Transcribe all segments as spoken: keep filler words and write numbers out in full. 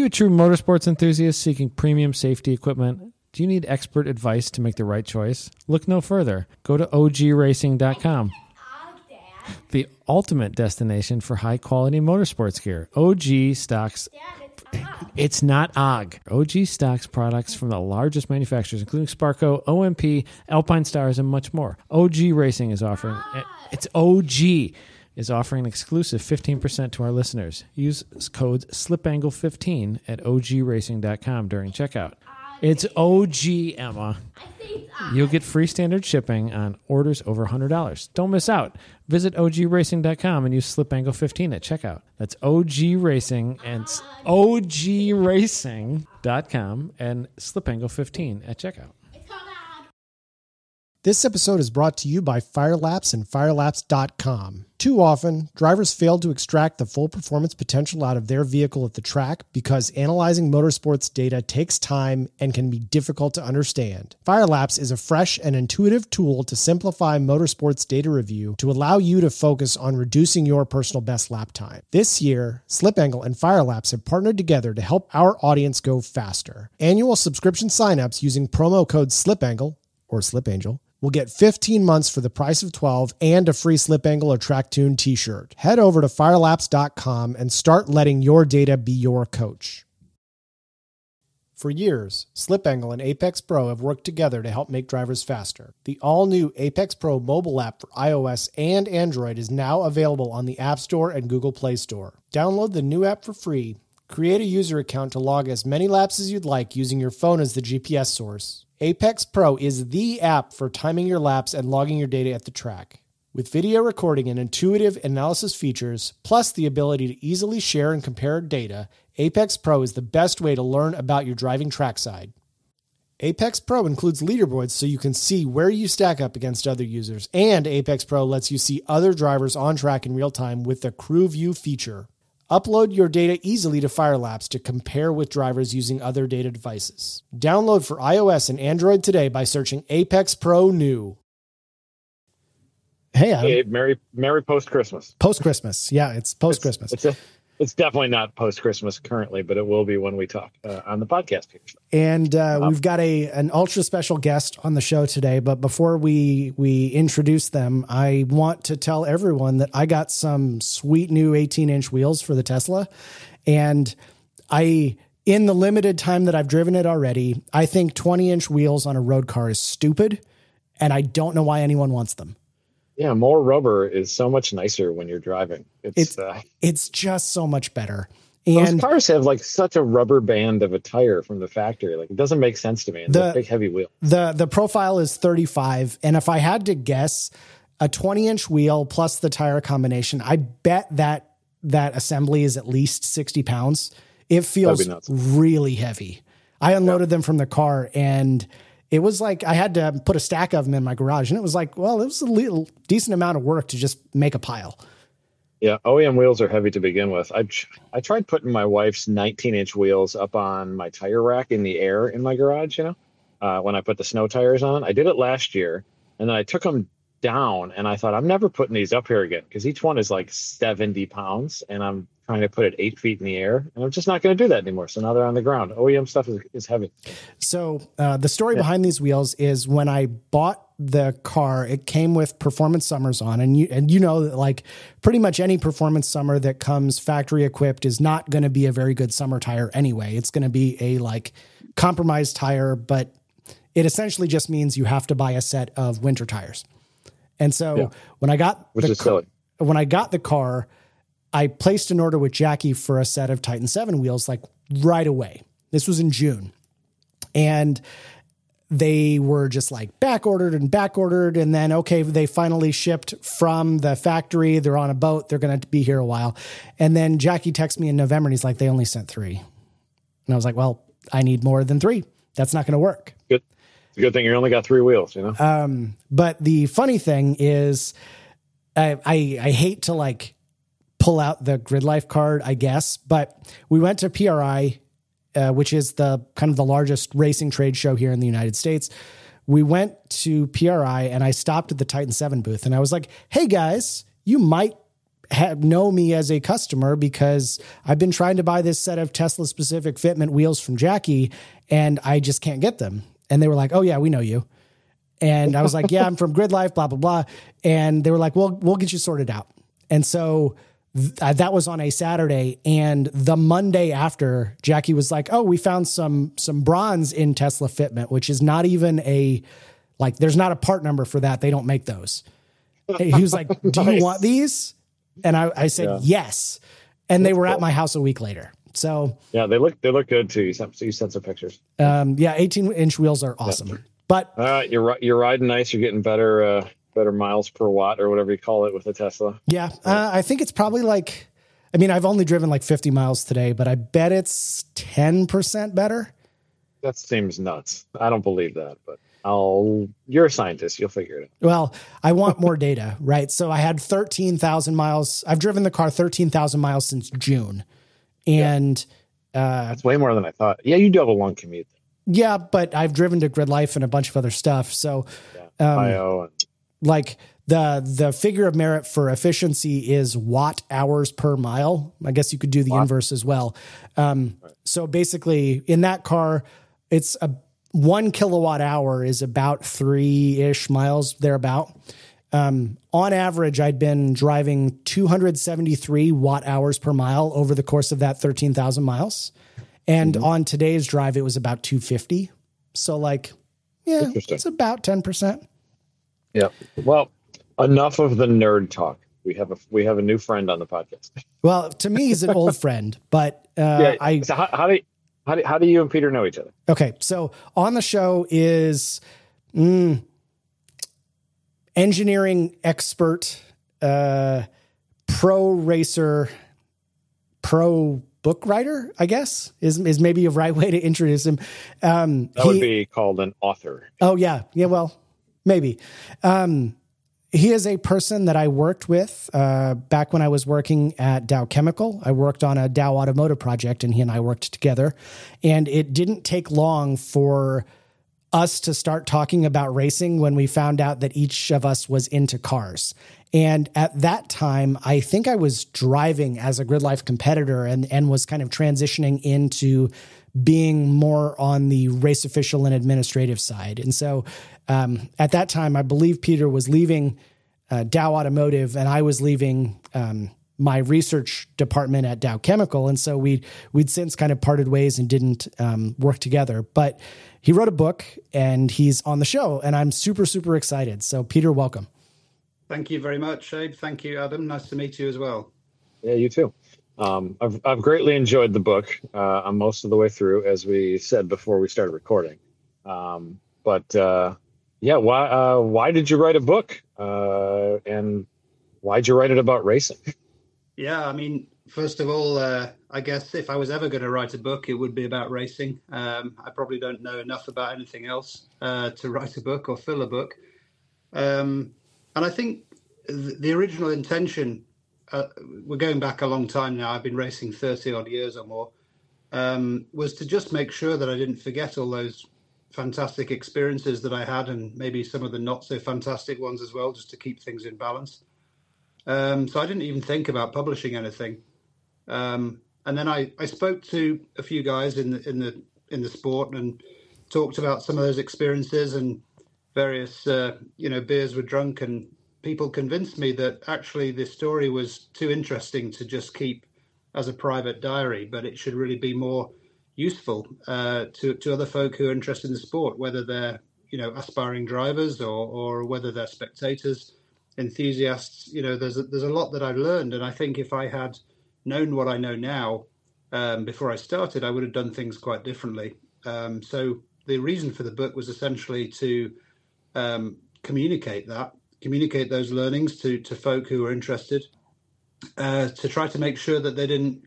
you a true motorsports enthusiast seeking premium safety equipment? Do you need expert advice to make the right choice? Look no further. Go to O G racing dot com. The ultimate destination for high-quality motorsports gear. O G stocks... Dad, it's not O G. O G stocks products from the largest manufacturers, including Sparco, O M P, Alpine Stars, and much more. O G Racing is offering... It's O G is offering an exclusive fifteen percent to our listeners. Use code slip angle fifteen at O G racing dot com during checkout. It's O G, Emma. You'll get free standard shipping on orders over one hundred dollars. Don't miss out. Visit O G racing dot com and use slip angle fifteen at checkout. That's O G racing and O G racing dot com and slip angle fifteen at checkout. This episode is brought to you by FireLapse and fire lapse dot com. Too often, drivers fail to extract the full performance potential out of their vehicle at the track because analyzing motorsports data takes time and can be difficult to understand. FireLapse is a fresh and intuitive tool to simplify motorsports data review to allow you to focus on reducing your personal best lap time. This year, SlipAngle and FireLapse have partnered together to help our audience go faster. Annual subscription signups using promo code SlipAngle or SlipAngel We'll get fifteen months for the price of twelve and a free SlipAngle or TrackTune t-shirt. Head over to fire laps dot com and start letting your data be your coach. For years, SlipAngle and Apex Pro have worked together to help make drivers faster. The all-new Apex Pro mobile app for iOS and Android is now available on the App Store and Google Play Store. Download the new app for free, create a user account to log as many laps as you'd like using your phone as the G P S source. Apex Pro is the app for timing your laps and logging your data at the track. With video recording and intuitive analysis features, plus the ability to easily share and compare data, Apex Pro is the best way to learn about your driving trackside. Apex Pro includes leaderboards so you can see where you stack up against other users, and Apex Pro lets you see other drivers on track in real time with the Crew View feature. Upload your data easily to FireLapse to compare with drivers using other data devices. Download for iOS and Android today by searching Apex Pro New. Hey, Adam. Hey, Merry, Merry post-Christmas. Post-Christmas. Yeah, it's post-Christmas. It's, it's, a, it's definitely not post-Christmas currently, but it will be when we talk uh, on the podcast here. And uh, um, we've got a an ultra-special guest on the show today, but before we, we introduce them, I want to tell everyone that I got some sweet new eighteen-inch wheels for the Tesla, and I... in the limited time that I've driven it already, I think twenty-inch wheels on a road car is stupid, and I don't know why anyone wants them. Yeah, more rubber is so much nicer when you're driving. It's it's, uh, it's just so much better. And those cars have like such a rubber band of a tire from the factory. Like it doesn't make sense to me. It's the a big heavy wheel. The the profile is thirty-five, and if I had to guess, a twenty-inch wheel plus the tire combination, I bet that that assembly is at least sixty pounds. It feels really heavy. I unloaded yeah. them from the car and it was like I had to put a stack of them in my garage, and it was like, well, it was a little decent amount of work to just make a pile. Yeah, O E M wheels are heavy to begin with. I I tried putting my wife's nineteen-inch wheels up on my tire rack in the air in my garage, you know, uh, when I put the snow tires on. I did it last year, and then I took them down, and I thought, I'm never putting these up here again because each one is like seventy pounds, and I'm trying to put it eight feet in the air, and I'm just not going to do that anymore. So now they're on the ground. O E M stuff is, is heavy. So uh, the story yeah. behind these wheels is when I bought the car, it came with performance summers on, and you, and you know, that like pretty much any performance summer that comes factory equipped is not going to be a very good summer tire anyway. It's going to be a like compromised tire, but it essentially just means you have to buy a set of winter tires. And so yeah. when I got, Which the is silly. when I got the car, I placed an order with Jackie for a set of Titan Seven wheels, like right away. This was in June, and they were just like back ordered and back ordered. And then, okay, they finally shipped from the factory. They're on a boat. They're going to be here a while. And then Jackie texts me in November and he's like, they only sent three. And I was like, well, I need more than three. That's not going to work. Good. It's a good thing you only got three wheels, you know? Um, but the funny thing is I, I, I hate to like, pull out the GridLife card, I guess. But we went to P R I, uh, which is the kind of the largest racing trade show here in the United States. We went to P R I and I stopped at the Titan Seven booth and I was like, hey guys, you might have, know me as a customer because I've been trying to buy this set of Tesla specific fitment wheels from Jackie and I just can't get them. And they were like, oh yeah, we know you. And I was like, yeah, I'm from GridLife, blah, blah, blah. And they were like, well, we'll get you sorted out. And so th- that was on a Saturday. And the Monday after, Jackie was like, oh, we found some, some bronze in Tesla fitment, which is not even a, like, there's not a part number for that. They don't make those. He was like, do nice. you want these? And I, I said, yeah. yes. And That's they were cool. at my house a week later. So yeah, they look, they look good too. You sent, you sent some pictures. Um, yeah. eighteen inch wheels are awesome. Yeah. But uh, you're you're riding nice. You're getting better uh, better miles per watt or whatever you call it with the Tesla. Yeah, uh, I think it's probably like, I mean, I've only driven like fifty miles today, but I bet it's ten percent better. That seems nuts. I don't believe that, but I'll. You're a scientist. You'll figure it out. Well, I want more data, right? So I had thirteen thousand miles. I've driven the car thirteen thousand miles since June, and yeah. uh, that's way more than I thought. Yeah, you do have a long commute. Yeah, but I've driven to GridLife and a bunch of other stuff. So, yeah, um, like the the figure of merit for efficiency is watt hours per mile. I guess you could do the watt. inverse as well. Um, right. So basically, in that car, it's a one kilowatt hour is about three ish miles thereabout. Um, on average, I'd been driving two hundred seventy-three watt hours per mile over the course of that thirteen thousand miles. And mm-hmm. on today's drive, it was about two fifty. So like, yeah, it's about ten percent. Yeah. Well, enough of the nerd talk. We have a, we have a new friend on the podcast. Well, to me, he's an old friend, but uh, yeah. I, so how, how, do, how do, how do you and Peter know each other? Okay. So on the show is mm, engineering expert, uh, pro racer, pro book writer, I guess, is is maybe a right way to introduce him. Um, that he, would be called an author. Oh, yeah. Yeah, well, maybe. Um, he is a person that I worked with uh, back when I was working at Dow Chemical. I worked on a Dow Automotive project, and he and I worked together. And it didn't take long for us to start talking about racing when we found out that each of us was into cars. And at that time, I think I was driving as a GridLife competitor and, and was kind of transitioning into being more on the race official and administrative side. And so um, at that time, I believe Peter was leaving uh, Dow Automotive and I was leaving um, my research department at Dow Chemical. And so we'd, we'd since kind of parted ways and didn't um, work together. But he wrote a book and he's on the show and I'm super, super excited. So Peter, welcome. Thank you very much, Abe. Thank you, Adam. Nice to meet you as well. Yeah, you too. Um, I've I've greatly enjoyed the book. Uh, I'm most of the way through, as we said before we started recording. Um, but uh, yeah, why uh, why did you write a book, uh, and why'd you write it about racing? Yeah, I mean, first of all, uh, I guess if I was ever going to write a book, it would be about racing. Um, I probably don't know enough about anything else uh, to write a book or fill a book. Um, And I think the original intention, uh, we're going back a long time now, I've been racing thirty odd years or more, um, was to just make sure that I didn't forget all those fantastic experiences that I had and maybe some of the not so fantastic ones as well, just to keep things in balance. Um, so I didn't even think about publishing anything. Um, and then I, I spoke to a few guys in the, in the, in the sport and talked about some of those experiences and various, uh, you know, beers were drunk and people convinced me that actually this story was too interesting to just keep as a private diary, but it should really be more useful uh, to, to other folk who are interested in the sport, whether they're, you know, aspiring drivers or, or whether they're spectators, enthusiasts. You know, there's a, there's a lot that I learned. And I think if I had known what I know now um, before I started, I would have done things quite differently. Um, so the reason for the book was essentially to Um, communicate that, communicate those learnings to, to folk who are interested, uh, to try to make sure that they didn't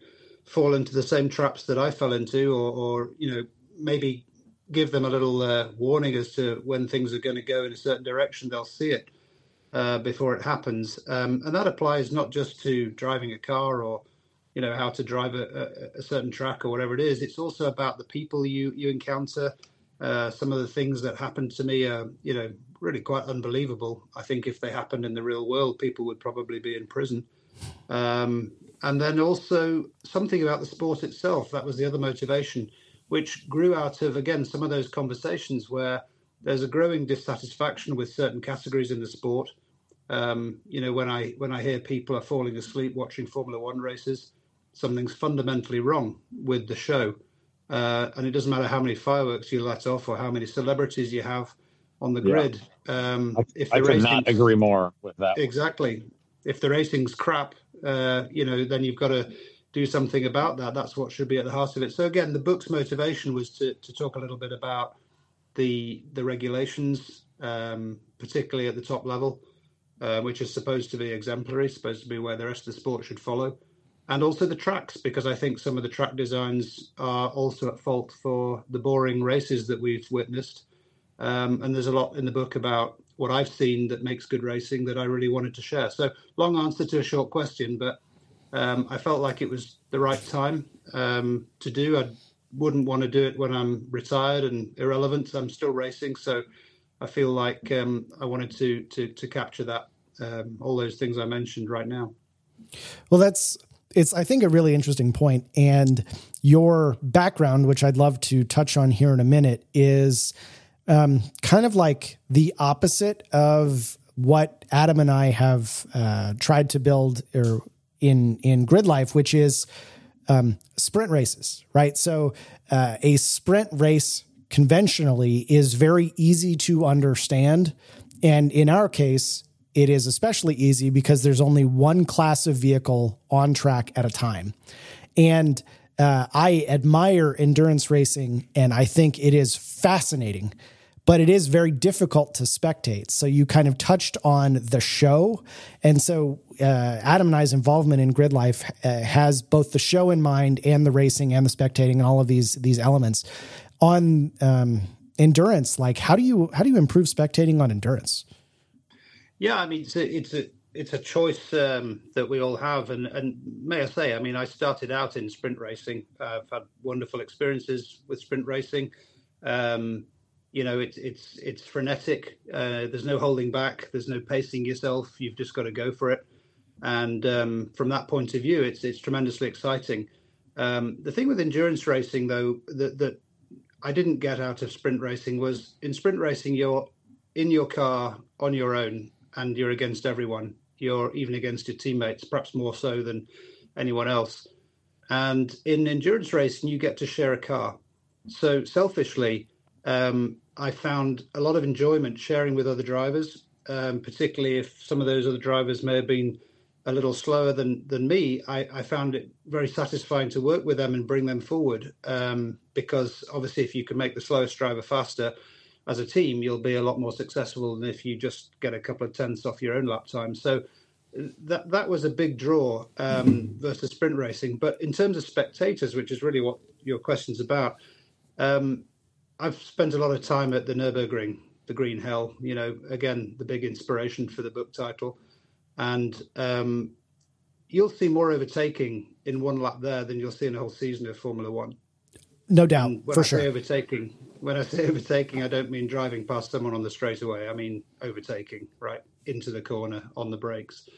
fall into the same traps that I fell into, or, or you know, maybe give them a little uh, warning as to when things are going to go in a certain direction. They'll see it uh, before it happens. Um, and that applies not just to driving a car or, you know, how to drive a, a, a certain track or whatever it is. It's also about the people you, you encounter. Uh, some of the things that happened to me are, you know, really quite unbelievable. I think if they happened in the real world, people would probably be in prison. Um, and then also something about the sport itself. That was the other motivation, which grew out of, again, some of those conversations where there's a growing dissatisfaction with certain categories in the sport. Um, you know, when I when I hear people are falling asleep watching Formula One races, something's fundamentally wrong with the show. Uh, and it doesn't matter how many fireworks you let off or how many celebrities you have on the grid. Yeah. Um, I, if the I could not agree more with that. Exactly. If the racing's crap, uh, you know, then you've got to do something about that. That's what should be at the heart of it. So, again, the book's motivation was to, to talk a little bit about the the regulations, um, particularly at the top level, uh, which is supposed to be exemplary, supposed to be where the rest of the sport should follow. And also the tracks, because I think some of the track designs are also at fault for the boring races that we've witnessed. Um, and there's a lot in the book about what I've seen that makes good racing that I really wanted to share. So long answer to a short question, but um, I felt like it was the right time um, to do. I wouldn't want to do it when I'm retired and irrelevant. I'm still racing. So I feel like um, I wanted to, to, to capture that, um, all those things I mentioned right now. Well, that's... It's, I think, a really interesting point. And your background, which I'd love to touch on here in a minute, is um, kind of like the opposite of what Adam and I have uh, tried to build or in, in GridLife, which is um, sprint races, right? So uh, a sprint race conventionally is very easy to understand. And in our case, it is especially easy because there's only one class of vehicle on track at a time. And uh, I admire endurance racing, and I think it is fascinating, but it is very difficult to spectate. So you kind of touched on the show. And so uh, Adam and I's involvement in GridLife uh, has both the show in mind and the racing and the spectating and all of these, these elements. On um, endurance, like how do you, how do you improve spectating on endurance? Yeah, I mean, it's a, it's a, it's a choice um, that we all have. And, and may I say, I mean, I started out in sprint racing. I've had wonderful experiences with sprint racing. Um, you know, it's it's it's frenetic. Uh, there's no holding back. There's no pacing yourself. You've just got to go for it. And um, from that point of view, it's it's tremendously exciting. Um, the thing with endurance racing, though, that, that I didn't get out of sprint racing was in sprint racing, you're in your car on your own. And you're against everyone. You're even against your teammates, perhaps more so than anyone else. And in endurance racing, you get to share a car. So selfishly, um, I found a lot of enjoyment sharing with other drivers, um, particularly if some of those other drivers may have been a little slower than than me. I, I found it very satisfying to work with them and bring them forward, um, because obviously if you can make the slowest driver faster, as a team, you'll be a lot more successful than if you just get a couple of tenths off your own lap time. So that that was a big draw um, versus sprint racing. But in terms of spectators, which is really what your question's about, um, I've spent a lot of time at the Nürburgring, the Green Hell, you know, again, the big inspiration for the book title. And um, you'll see more overtaking in one lap there than you'll see in a whole season of Formula One. No doubt, for I sure. Say overtaking, when I say overtaking, I don't mean driving past someone on the straightaway. I mean overtaking, right, into the corner, on the brakes.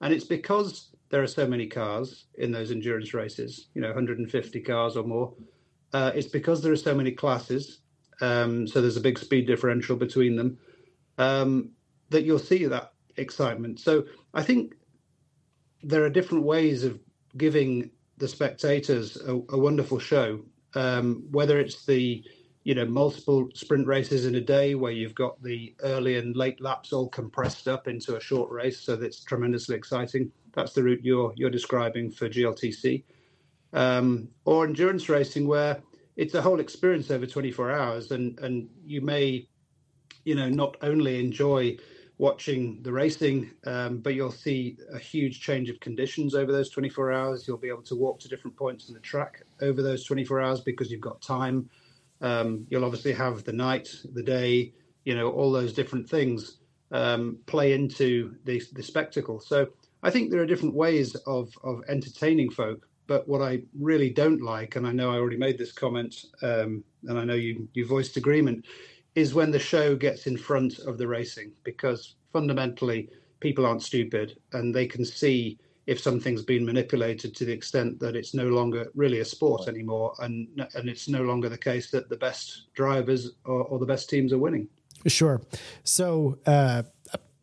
And it's because there are so many cars in those endurance races, you know, one hundred fifty cars or more. Uh, it's because there are so many classes, um, so there's a big speed differential between them, um, that you'll see that excitement. So I think there are different ways of giving the spectators a, a wonderful show. Um, whether it's the, you know, multiple sprint races in a day where you've got the early and late laps all compressed up into a short race, so that's tremendously exciting. That's the route you're you're describing for G L T C, um, or endurance racing where it's a whole experience over twenty-four hours, and and you may, you know, not only enjoy watching the racing, um, but you'll see a huge change of conditions over those twenty-four hours. You'll be able to walk to different points in the track over those twenty-four hours because you've got time. Um, you'll obviously have the night, the day, you know, all those different things um, play into the, the spectacle. So I think there are different ways of, of entertaining folk. But what I really don't like, and I know I already made this comment, um, and I know you, you voiced agreement, is when the show gets in front of the racing, because fundamentally people aren't stupid and they can see if something's been manipulated to the extent that it's no longer really a sport right. anymore, and and it's no longer the case that the best drivers or, or the best teams are winning. Sure. So uh,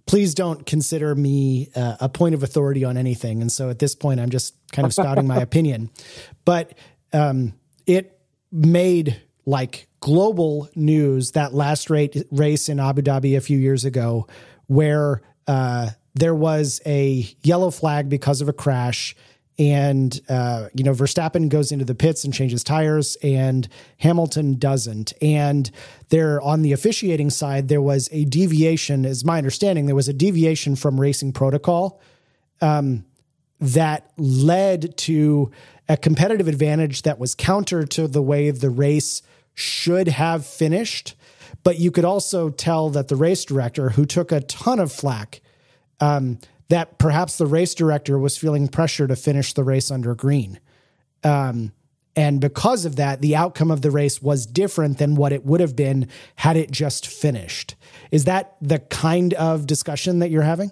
please don't consider me uh, a point of authority on anything. And so at this point, I'm just kind of spouting my opinion. But um, it made like global news, that last rate race in Abu Dhabi a few years ago, where uh, there was a yellow flag because of a crash. And, uh, you know, Verstappen goes into the pits and changes tires, and Hamilton doesn't. And there, on the officiating side, there was a deviation, is my understanding, there was a deviation from racing protocol um, that led to a competitive advantage that was counter to the way the race should have finished. But you could also tell that the race director, who took a ton of flack, um, that perhaps the race director was feeling pressure to finish the race under green. Um, and because of that, the outcome of the race was different than what it would have been had it just finished. Is that the kind of discussion that you're having?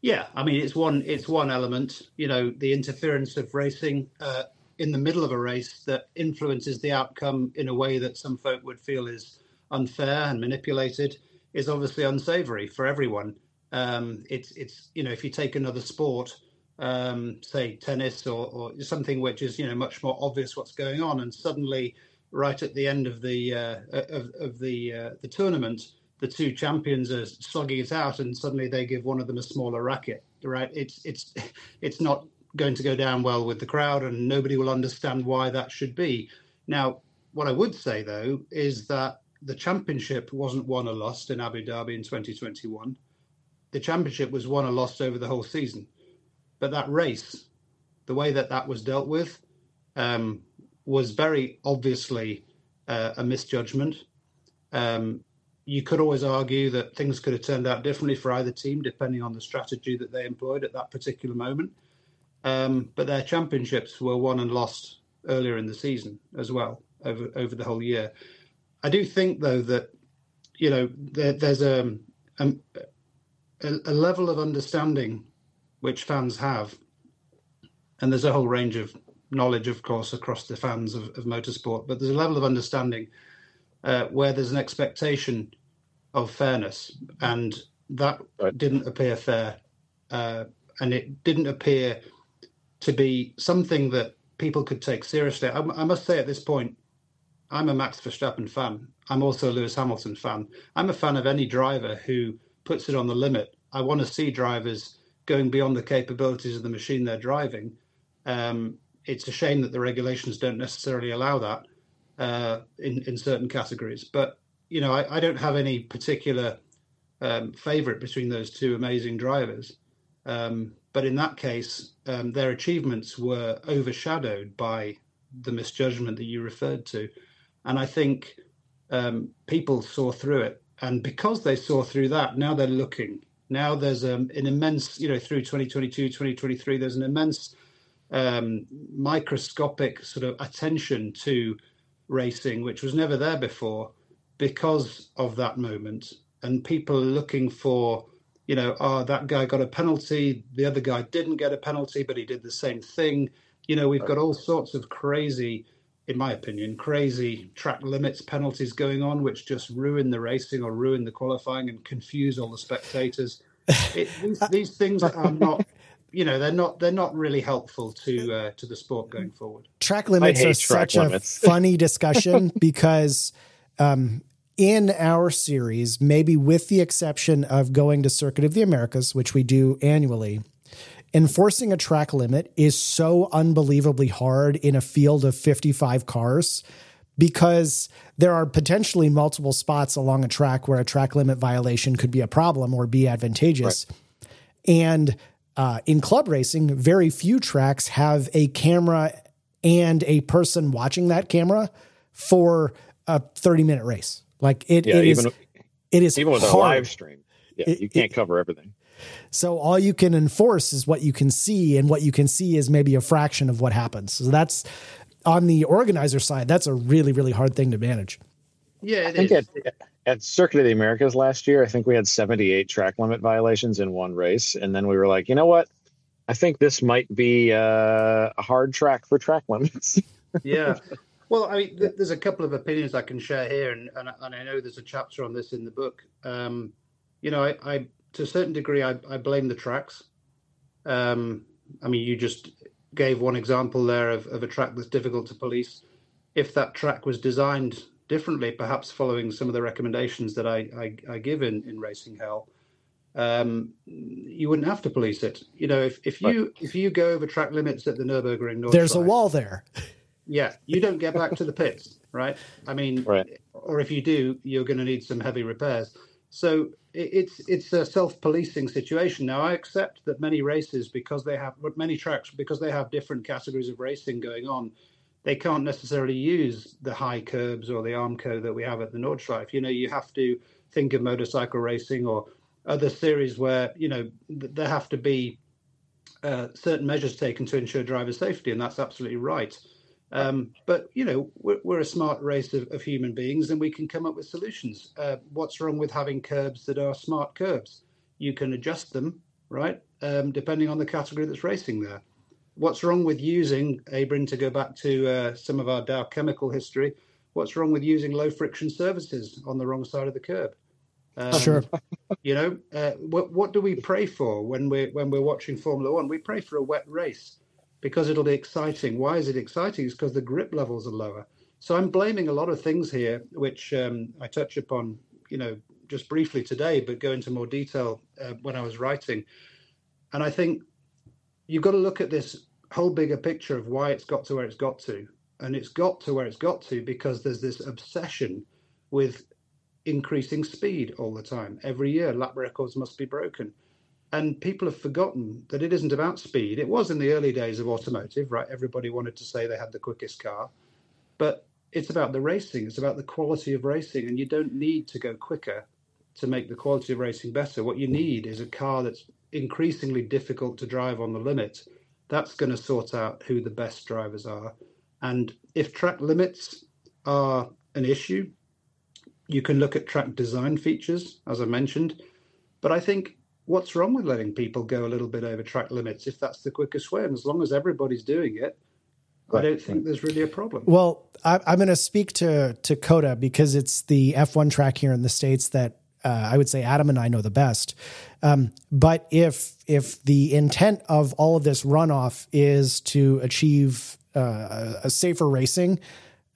Yeah. I mean, it's one, it's one element, you know, the interference of racing uh, in the middle of a race that influences the outcome in a way that some folk would feel is unfair and manipulated is obviously unsavory for everyone. Um, it's, it's, you know, if you take another sport, um, say tennis or, or something which is, you know, much more obvious what's going on, and suddenly right at the end of the, uh, of, of the, uh, the tournament, the two champions are slogging it out and suddenly they give one of them a smaller racket, right? It's, it's, it's not going to go down well with the crowd, and nobody will understand why that should be. Now, what I would say though, is that the championship wasn't won or lost in Abu Dhabi in twenty twenty-one. The championship was won or lost over the whole season. But that race, the way that that was dealt with, um, was very obviously uh, a misjudgment. Um, you could always argue that things could have turned out differently for either team, depending on the strategy that they employed at that particular moment. Um, but their championships were won and lost earlier in the season as well, over, over the whole year. I do think, though, that, you know, there, there's a... a a level of understanding which fans have, and there's a whole range of knowledge, of course, across the fans of, of motorsport, but there's a level of understanding uh, where there's an expectation of fairness, and that right. didn't appear fair. Uh, and it didn't appear to be something that people could take seriously. I, I must say at this point, I'm a Max Verstappen fan. I'm also a Lewis Hamilton fan. I'm a fan of any driver who puts it on the limit. I want to see drivers going beyond the capabilities of the machine they're driving. Um, it's a shame that the regulations don't necessarily allow that uh, in, in certain categories. But, you know, I, I don't have any particular um, favorite between those two amazing drivers. Um, but in that case, um, their achievements were overshadowed by the misjudgment that you referred to. And I think um, people saw through it. And because they saw through that, now they're looking. Now there's um, an immense, you know, through twenty twenty-two, twenty twenty-three, there's an immense um, microscopic sort of attention to racing, which was never there before because of that moment. And people are looking for, you know, oh, that guy got a penalty. The other guy didn't get a penalty, but he did the same thing. You know, we've got all sorts of crazy, in my opinion, crazy track limits penalties going on, which just ruin the racing or ruin the qualifying and confuse all the spectators. It, these, these things are not, you know, they're not, they're not really helpful to, uh, to the sport going forward. Track limits are track such limits. a funny discussion because, um, in our series, maybe with the exception of going to Circuit of the Americas, which we do annually, enforcing a track limit is so unbelievably hard in a field of fifty-five cars because there are potentially multiple spots along a track where a track limit violation could be a problem or be advantageous. Right. And uh, in club racing, very few tracks have a camera and a person watching that camera for a thirty-minute race. Like it, yeah, it even, is, it is even with hard. a live stream. Yeah, it, you can't it, cover everything. So all you can enforce is what you can see, and what you can see is maybe a fraction of what happens. So that's on the organizer side. That's a really, really hard thing to manage. Yeah, I think at, at Circuit of the Americas last year, I think we had seventy-eight track limit violations in one race. And then we were like, you know what? I think this might be uh, a hard track for track limits. Yeah. Well, I mean, th- there's a couple of opinions I can share here, and, and, and I know there's a chapter on this in the book. Um, you know, I, I to a certain degree, I, I blame the tracks. Um, I mean, you just gave one example there of, of a track that's difficult to police. If that track was designed differently, perhaps following some of the recommendations that I, I, I give in, in Racing Hell, um, you wouldn't have to police it. You know, if, if you right. if you go over track limits at the Nürburgring North There's track, a wall there. Yeah, you don't get back to the pits, right? I mean, right. or if you do, you're going to need some heavy repairs. So it, it's it's a self-policing situation. Now, I accept that many races, because they have many tracks, because they have different categories of racing going on, they can't necessarily use the high curbs or the Armco that we have at the Nordschleife. You know, you have to think of motorcycle racing or other series where, you know, there have to be uh, certain measures taken to ensure driver safety, and that's absolutely right. Um, but, you know, we're, we're a smart race of, of human beings, and we can come up with solutions. Uh, what's wrong with having curbs that are smart curbs? You can adjust them, right, um, depending on the category that's racing there. What's wrong with using, Abram, to go back to uh, some of our Dow chemical history, what's wrong with using low-friction surfaces on the wrong side of the curb? Um, sure. You know, uh, what, what do we pray for when we're, when we're watching Formula One? We pray for a wet race, because it'll be exciting. Why is it exciting? It's because the grip levels are lower. So I'm blaming a lot of things here, which um, I touch upon, you know, just briefly today, but go into more detail uh, when I was writing. And I think you've got to look at this whole bigger picture of why it's got to where it's got to. And it's got to where it's got to because there's this obsession with increasing speed all the time. Every year, lap records must be broken. And people have forgotten that it isn't about speed. It was in the early days of automotive, right? Everybody wanted to say they had the quickest car. But it's about the racing. It's about the quality of racing. And you don't need to go quicker to make the quality of racing better. What you need is a car that's increasingly difficult to drive on the limit. That's going to sort out who the best drivers are. And if track limits are an issue, you can look at track design features, as I mentioned. But I think, what's wrong with letting people go a little bit over track limits if that's the quickest way? And as long as everybody's doing it, right. I don't think there's really a problem. Well, I, I'm going to speak to, to COTA because it's the F one track here in the States that uh, I would say Adam and I know the best. Um, but if, if the intent of all of this runoff is to achieve uh, a safer racing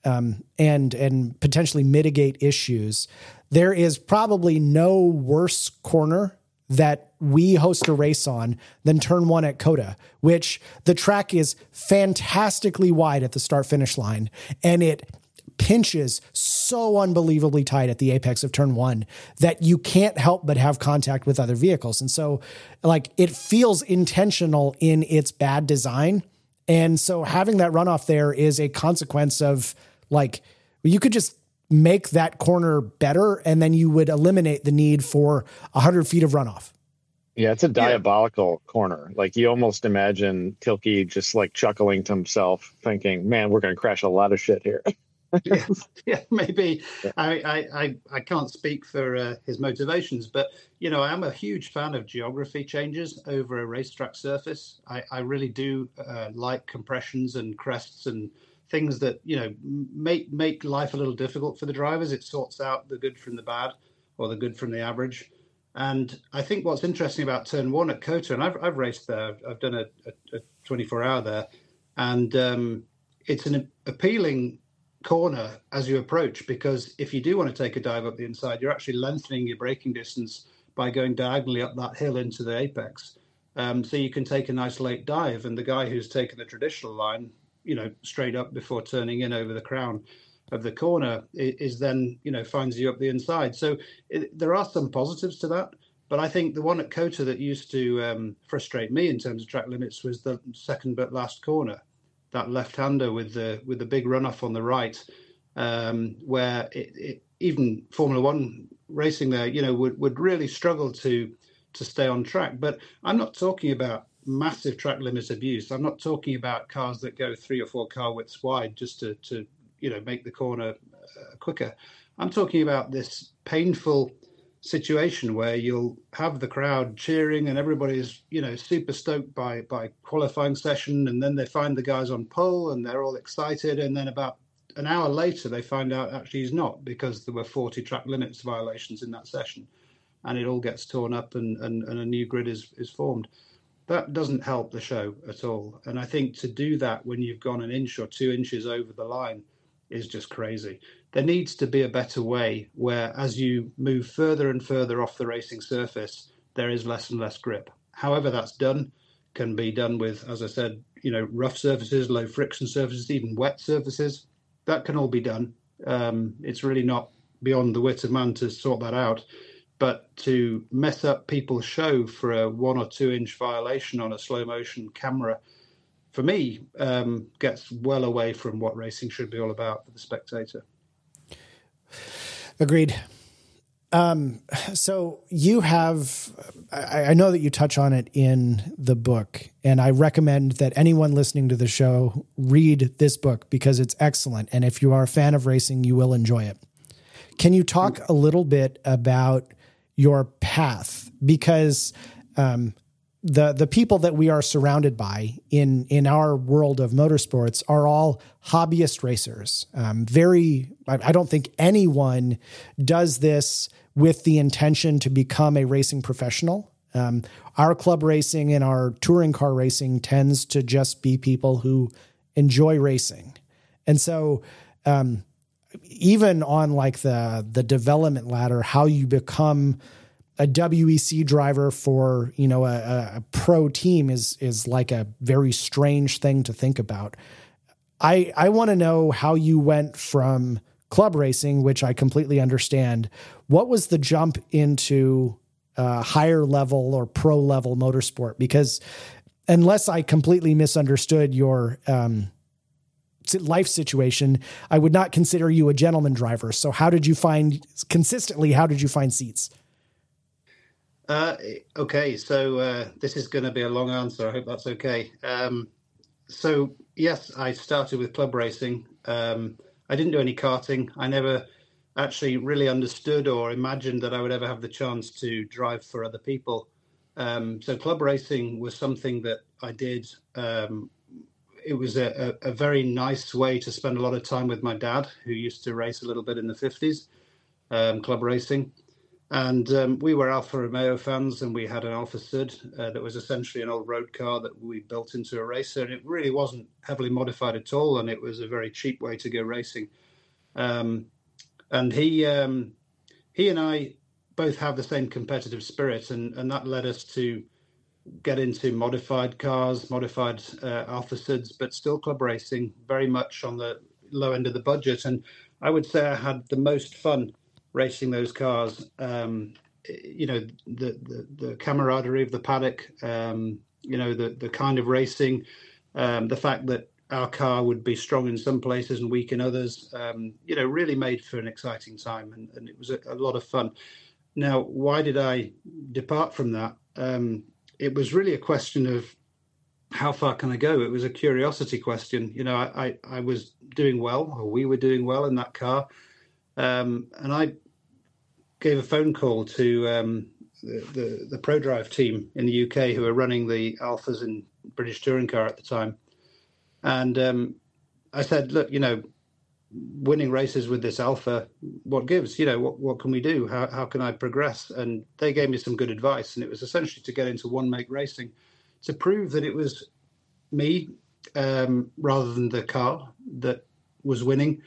um, and, and potentially mitigate issues, there is probably no worse corner that we host a race on than turn one at COTA, which the track is fantastically wide at the start finish line. And it pinches so unbelievably tight at the apex of turn one that you can't help but have contact with other vehicles. And so like it feels intentional in its bad design. And so having that runoff there is a consequence of like, you could just make that corner better, and then you would eliminate the need for one hundred feet of runoff. Yeah, it's a diabolical yeah. corner. Like, you almost imagine Tilke just, like, chuckling to himself, thinking, man, we're going to crash a lot of shit here. yeah, yeah, maybe. Yeah. I, I, I can't speak for uh, his motivations, but, you know, I'm a huge fan of geography changes over a racetrack surface. I, I really do uh, like compressions and crests and things that, you know, make make life a little difficult for the drivers. It sorts out the good from the bad or the good from the average. And I think what's interesting about turn one at COTA, and I've I've raced there, I've done a, a twenty-four hour there, and um, it's an appealing corner as you approach, because if you do want to take a dive up the inside, you're actually lengthening your braking distance by going diagonally up that hill into the apex. Um, so you can take a nice late dive, and the guy who's taken the traditional line, you know, straight up before turning in over the crown of the corner is then, you know, finds you up the inside. So it, there are some positives to that. But I think the one at COTA that used to um, frustrate me in terms of track limits was the second but last corner, that left-hander with the with the big runoff on the right, um, where it, it, even Formula One racing there, you know, would, would really struggle to to stay on track. But I'm not talking about massive track limit abuse. I'm not talking about cars that go three or four car widths wide just to, to you know, make the corner uh, quicker. I'm talking about this painful situation where you'll have the crowd cheering and everybody's, you know, super stoked by by qualifying session, and then they find the guy's on pole and they're all excited, and then about an hour later they find out actually he's not, because there were forty track limits violations in that session, and it all gets torn up and and, and a new grid is is formed. That doesn't help the show at all, and I think to do that when you've gone an inch or two inches over the line is just crazy. There needs to be a better way where, as you move further and further off the racing surface, there is less and less grip. However that's done can be done with, as I said, you know, rough surfaces, low friction surfaces, even wet surfaces. That can all be done. Um, it's really not beyond the wit of man to sort that out. But to mess up people's show for a one or two inch violation on a slow motion camera, for me, um, gets well away from what racing should be all about for the spectator. Agreed. Um, so you have, I, I know that you touch on it in the book, and I recommend that anyone listening to the show read this book because it's excellent. And if you are a fan of racing, you will enjoy it. Can you talk a little bit about your path? Because, um, the the people that we are surrounded by in in our world of motorsports are all hobbyist racers. Um, very, I don't think anyone does this with the intention to become a racing professional. Um, our club racing and our touring car racing tends to just be people who enjoy racing. And so um, even on like the the development ladder, how you become a W E C driver for, you know, a, a pro team is, is like a very strange thing to think about. I, I want to know how you went from club racing, which I completely understand. What was the jump into uh higher level or pro level motorsport? Because unless I completely misunderstood your, um, life situation, I would not consider you a gentleman driver. So how did you find consistently, how did you find seats? Uh, okay, so uh, this is going to be a long answer. I hope that's okay. Um, so, yes, I started with club racing. Um, I didn't do any karting. I never actually really understood or imagined that I would ever have the chance to drive for other people. Um, so club racing was something that I did. Um, it was a, a very nice way to spend a lot of time with my dad, who used to race a little bit in the fifties, um, club racing. And um, we were Alfa Romeo fans, and we had an Alfa Sud uh, that was essentially an old road car that we built into a racer, and it really wasn't heavily modified at all, and it was a very cheap way to go racing. Um, and he um, he and I both have the same competitive spirit, and, and that led us to get into modified cars, modified uh, Alfa Suds, but still club racing, very much on the low end of the budget. And I would say I had the most fun racing those cars. Um, you know, the, the, the camaraderie of the paddock, um, you know, the, the kind of racing, um, the fact that our car would be strong in some places and weak in others, um, you know, really made for an exciting time. And, and it was a, a lot of fun. Now, why did I depart from that? Um, it was really a question of how far can I go? It was a curiosity question. You know, I, I, I was doing well, or we were doing well in that car. Um, and I gave a phone call to um, the, the, the ProDrive team in the U K who were running the Alphas in British Touring Car at the time. And um, I said, look, you know, winning races with this Alpha, what gives? You know, what, what can we do? How, how can I progress? And they gave me some good advice. And it was essentially to get into one-make racing to prove that it was me um, rather than the car that was winning.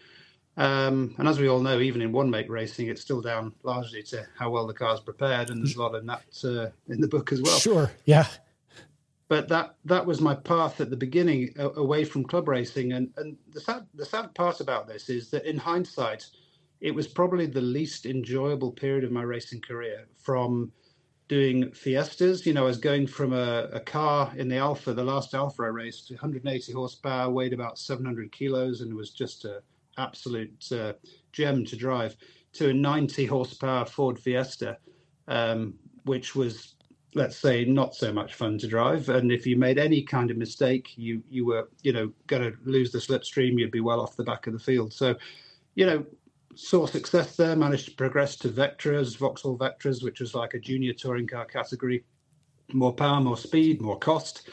Um, and as we all know, even in one-make racing, it's still down largely to how well the car's prepared, and there's a lot in that uh, in the book as well. Sure, yeah. But that that was my path at the beginning, a- away from club racing. And and the sad the sad part about this is that in hindsight, it was probably the least enjoyable period of my racing career. From doing Fiestas, you know, I was going from a, a car in the Alfa, the last Alfa I raced, one hundred eighty horsepower, weighed about seven hundred kilos, and was just a absolute uh, gem to drive, to a ninety horsepower Ford Fiesta, um, which was, let's say, not so much fun to drive. And if you made any kind of mistake, you you were, you know, going to lose the slipstream. You'd be well off the back of the field. So, you know, saw success there, managed to progress to Vectras, Vauxhall Vectras, which was like a junior touring car category. More power, more speed, more cost.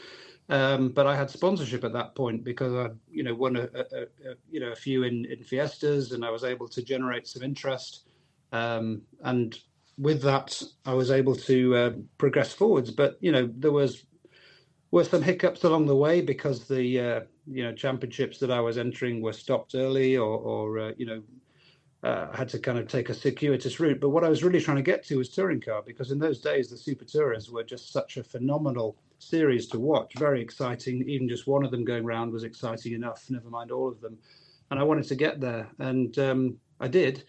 Um, but I had sponsorship at that point because I, you know, won a, a, a you know a few in, in Fiestas, and I was able to generate some interest. Um, and with that, I was able to uh, progress forwards. But you know, there was were some hiccups along the way because the uh, you know championships that I was entering were stopped early, or, or uh, you know, uh, I had to kind of take a circuitous route. But what I was really trying to get to was touring car, because in those days the Super Tourers were just such a phenomenal series to watch, very exciting. Even just one of them going round was exciting enough, never mind all of them. And I wanted to get there, and um, I did.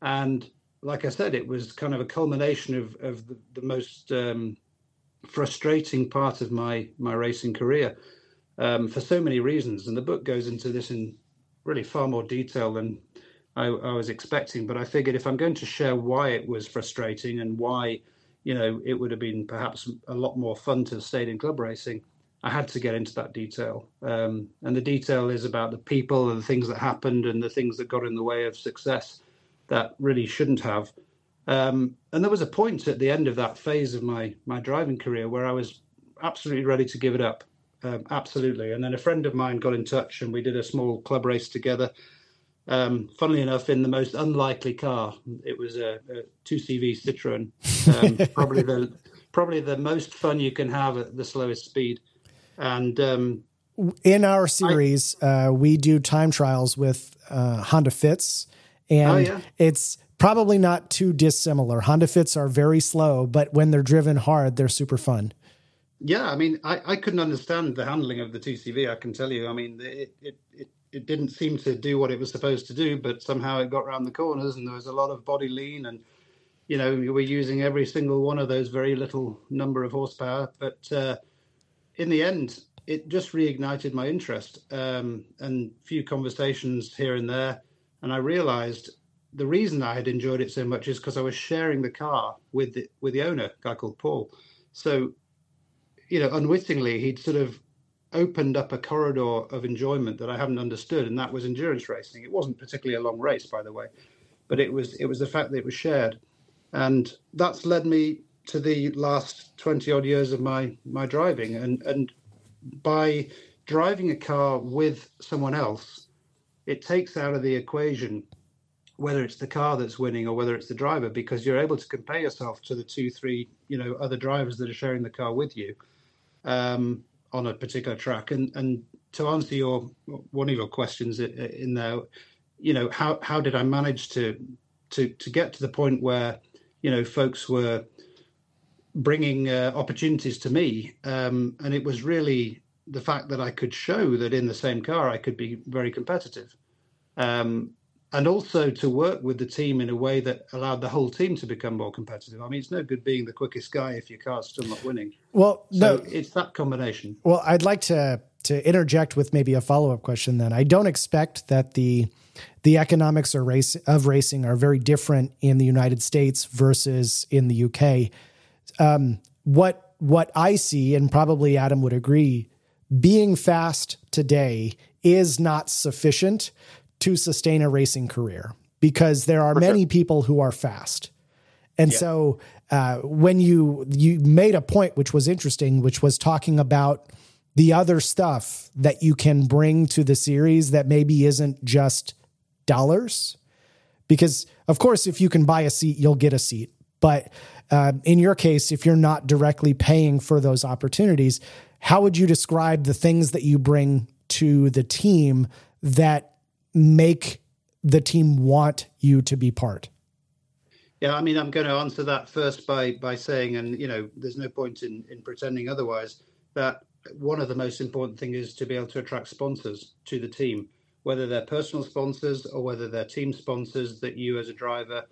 And like I said, it was kind of a culmination of, of the, the most um, frustrating part of my, my racing career um, for so many reasons. And the book goes into this in really far more detail than I, I was expecting. But I figured if I'm going to share why it was frustrating and why, you know, it would have been perhaps a lot more fun to have stayed in club racing, I had to get into that detail. Um, and the detail is about the people and the things that happened and the things that got in the way of success that really shouldn't have. Um, and there was a point at the end of that phase of my my driving career where I was absolutely ready to give it up, um, absolutely. And then a friend of mine got in touch and we did a small club race together. Um, funnily enough, in the most unlikely car, it was a, a two C V Citroen, um, probably the probably the most fun you can have at the slowest speed. And um, in our series, I, uh, we do time trials with uh, Honda Fits, and oh, yeah. It's probably not too dissimilar. Honda Fits are very slow, but when they're driven hard, they're super fun. Yeah, I mean, I, I couldn't understand the handling of the two C V, I can tell you. I mean, it it. it It didn't seem to do what it was supposed to do, but somehow it got around the corners and there was a lot of body lean, and, you know, we were using every single one of those very little number of horsepower. But uh, in the end, it just reignited my interest um, and a few conversations here and there. And I realized the reason I had enjoyed it so much is because I was sharing the car with the, with the owner, a guy called Paul. So, you know, unwittingly, he'd sort of opened up a corridor of enjoyment that I hadn't understood, and that was endurance racing. It wasn't particularly a long race, by the way, but it was it was the fact that it was shared, and that's led me to the last twenty odd years of my my driving. And and by driving a car with someone else, it takes out of the equation whether it's the car that's winning or whether it's the driver, because you're able to compare yourself to the two, three, you know, other drivers that are sharing the car with you. Um, on a particular track. And and to answer your one of your questions in there, you know, how how did I manage to to to get to the point where, you know, folks were bringing uh, opportunities to me? Um, and it was really the fact that I could show that in the same car I could be very competitive, um, and also to work with the team in a way that allowed the whole team to become more competitive. I mean, it's no good being the quickest guy if your car's still not winning. Well, so no, it's that combination. Well, I'd like to to interject with maybe a follow-up question then. I don't expect that the the economics or race of racing are very different in the United States versus in the U K. Um, what what I see, and probably Adam would agree, being fast today is not sufficient to sustain a racing career, because there are many people who are fast. And yeah. so uh, when you, you made a point, which was interesting, which was talking about the other stuff that you can bring to the series that maybe isn't just dollars, because of course, if you can buy a seat, you'll get a seat. But uh, in your case, if you're not directly paying for those opportunities, how would you describe the things that you bring to the team that make the team want you to be part? Yeah, I mean, I'm going to answer that first by by saying, and you know, there's no point in, in pretending otherwise, that one of the most important things is to be able to attract sponsors to the team, whether they're personal sponsors or whether they're team sponsors, that you as a driver,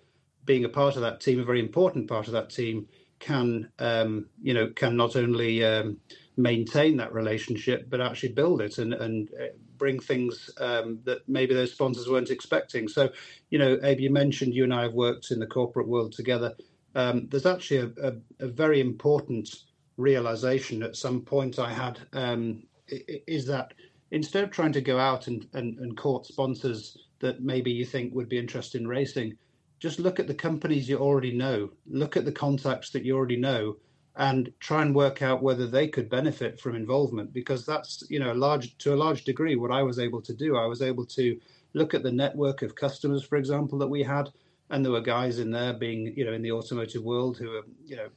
being a part of that team, a very important part of that team, can, um, you know, can not only um, maintain that relationship, but actually build it and, and uh, bring things um, that maybe those sponsors weren't expecting. So, you know, Abe, you mentioned you and I have worked in the corporate world together. Um, there's actually a, a, a very important realization at some point I had, um, is that instead of trying to go out and, and, and court sponsors that maybe you think would be interested in racing, just look at the companies you already know, look at the contacts that you already know, and try and work out whether they could benefit from involvement, because that's, you know, large to a large degree what I was able to do. I was able to look at the network of customers, for example, that we had, and there were guys in there being, you know, in the automotive world who are, you know,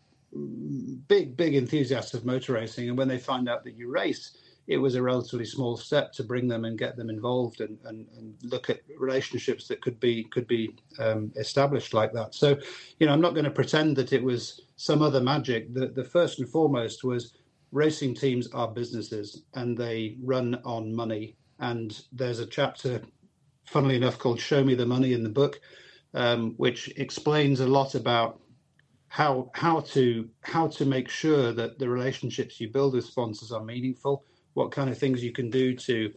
big, big enthusiasts of motor racing, and when they find out that you race, it was a relatively small step to bring them and get them involved and, and, and look at relationships that could be could be um, established like that. So, you know, I'm not going to pretend that it was some other magic. The, the first and foremost was racing teams are businesses and they run on money. And there's a chapter, funnily enough, called Show Me the Money in the book, um, which explains a lot about how how to how to make sure that the relationships you build with sponsors are meaningful, what kind of things you can do to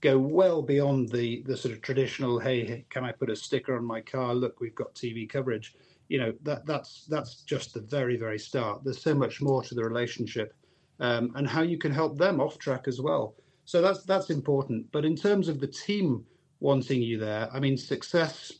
go well beyond the, the sort of traditional, hey, can I put a sticker on my car? Look, we've got T V coverage. You know, that that's that's just the very, very start. There's so much more to the relationship um, and how you can help them off track as well. So that's that's important. But in terms of the team wanting you there, I mean, success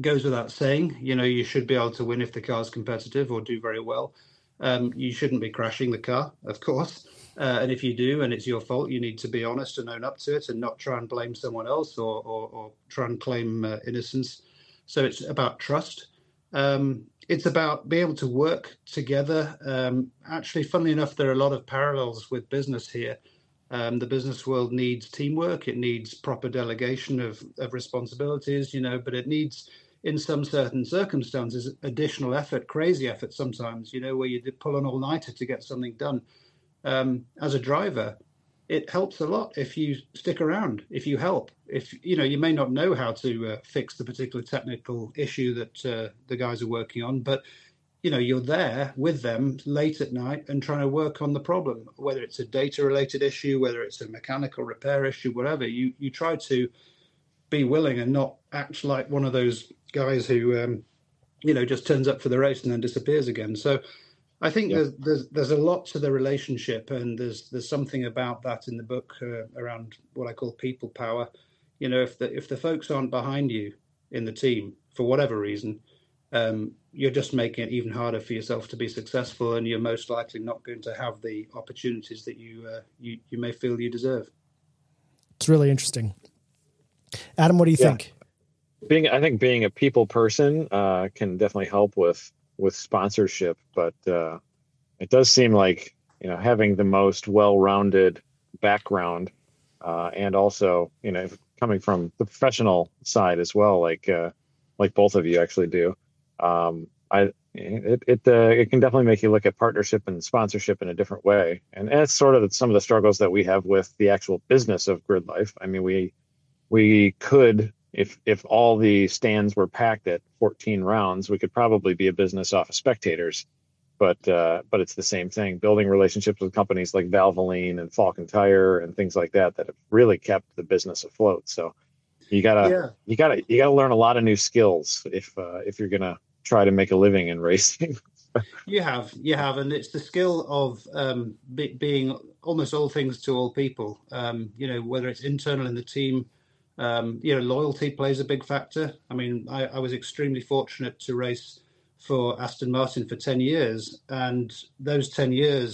goes without saying. You know, you should be able to win if the car's competitive or do very well. Um, you shouldn't be crashing the car, of course. Uh, and if you do, and it's your fault, you need to be honest and own up to it and not try and blame someone else or or, or try and claim uh, innocence. So it's about trust. Um, it's about being able to work together. Um, actually, funnily enough, there are a lot of parallels with business here. Um, the business world needs teamwork. It needs proper delegation of, of responsibilities, you know, but it needs, in some certain circumstances, additional effort, crazy effort sometimes, you know, where you pull an all-nighter to get something done. Um, as a driver, it helps a lot if you stick around, if you help, if, you know, you may not know how to uh, fix the particular technical issue that uh, the guys are working on, but, you know, you're there with them late at night and trying to work on the problem, whether it's a data related issue, whether it's a mechanical repair issue, whatever, you, you try to be willing and not act like one of those guys who, um, you know, just turns up for the race and then disappears again. So I think yeah. there's, there's there's a lot to the relationship, and there's there's something about that in the book uh, around what I call people power. You know, if the if the folks aren't behind you in the team for whatever reason, um, you're just making it even harder for yourself to be successful, and you're most likely not going to have the opportunities that you uh, you you may feel you deserve. It's really interesting, Adam. What do you yeah. think? Being, I think being a people person uh, can definitely help with. with sponsorship, but uh, it does seem like, you know, having the most well-rounded background uh, and also, you know, coming from the professional side as well, like uh, like both of you actually do, um, I it it, uh, it can definitely make you look at partnership and sponsorship in a different way, and that's sort of some of the struggles that we have with the actual business of GridLife. I mean, we we could. If if all the stands were packed at fourteen rounds, we could probably be a business off of spectators. But uh, but it's the same thing, building relationships with companies like Valvoline and Falcon Tire and things like that that have really kept the business afloat. So you gotta yeah. you gotta you gotta learn a lot of new skills if uh, if you're gonna try to make a living in racing. you have you have, and it's the skill of um, be, being almost all things to all people. Um, you know, whether it's internal in the team. Um, you know, loyalty plays a big factor. I mean, I, I was extremely fortunate to race for Aston Martin for ten years, and those ten years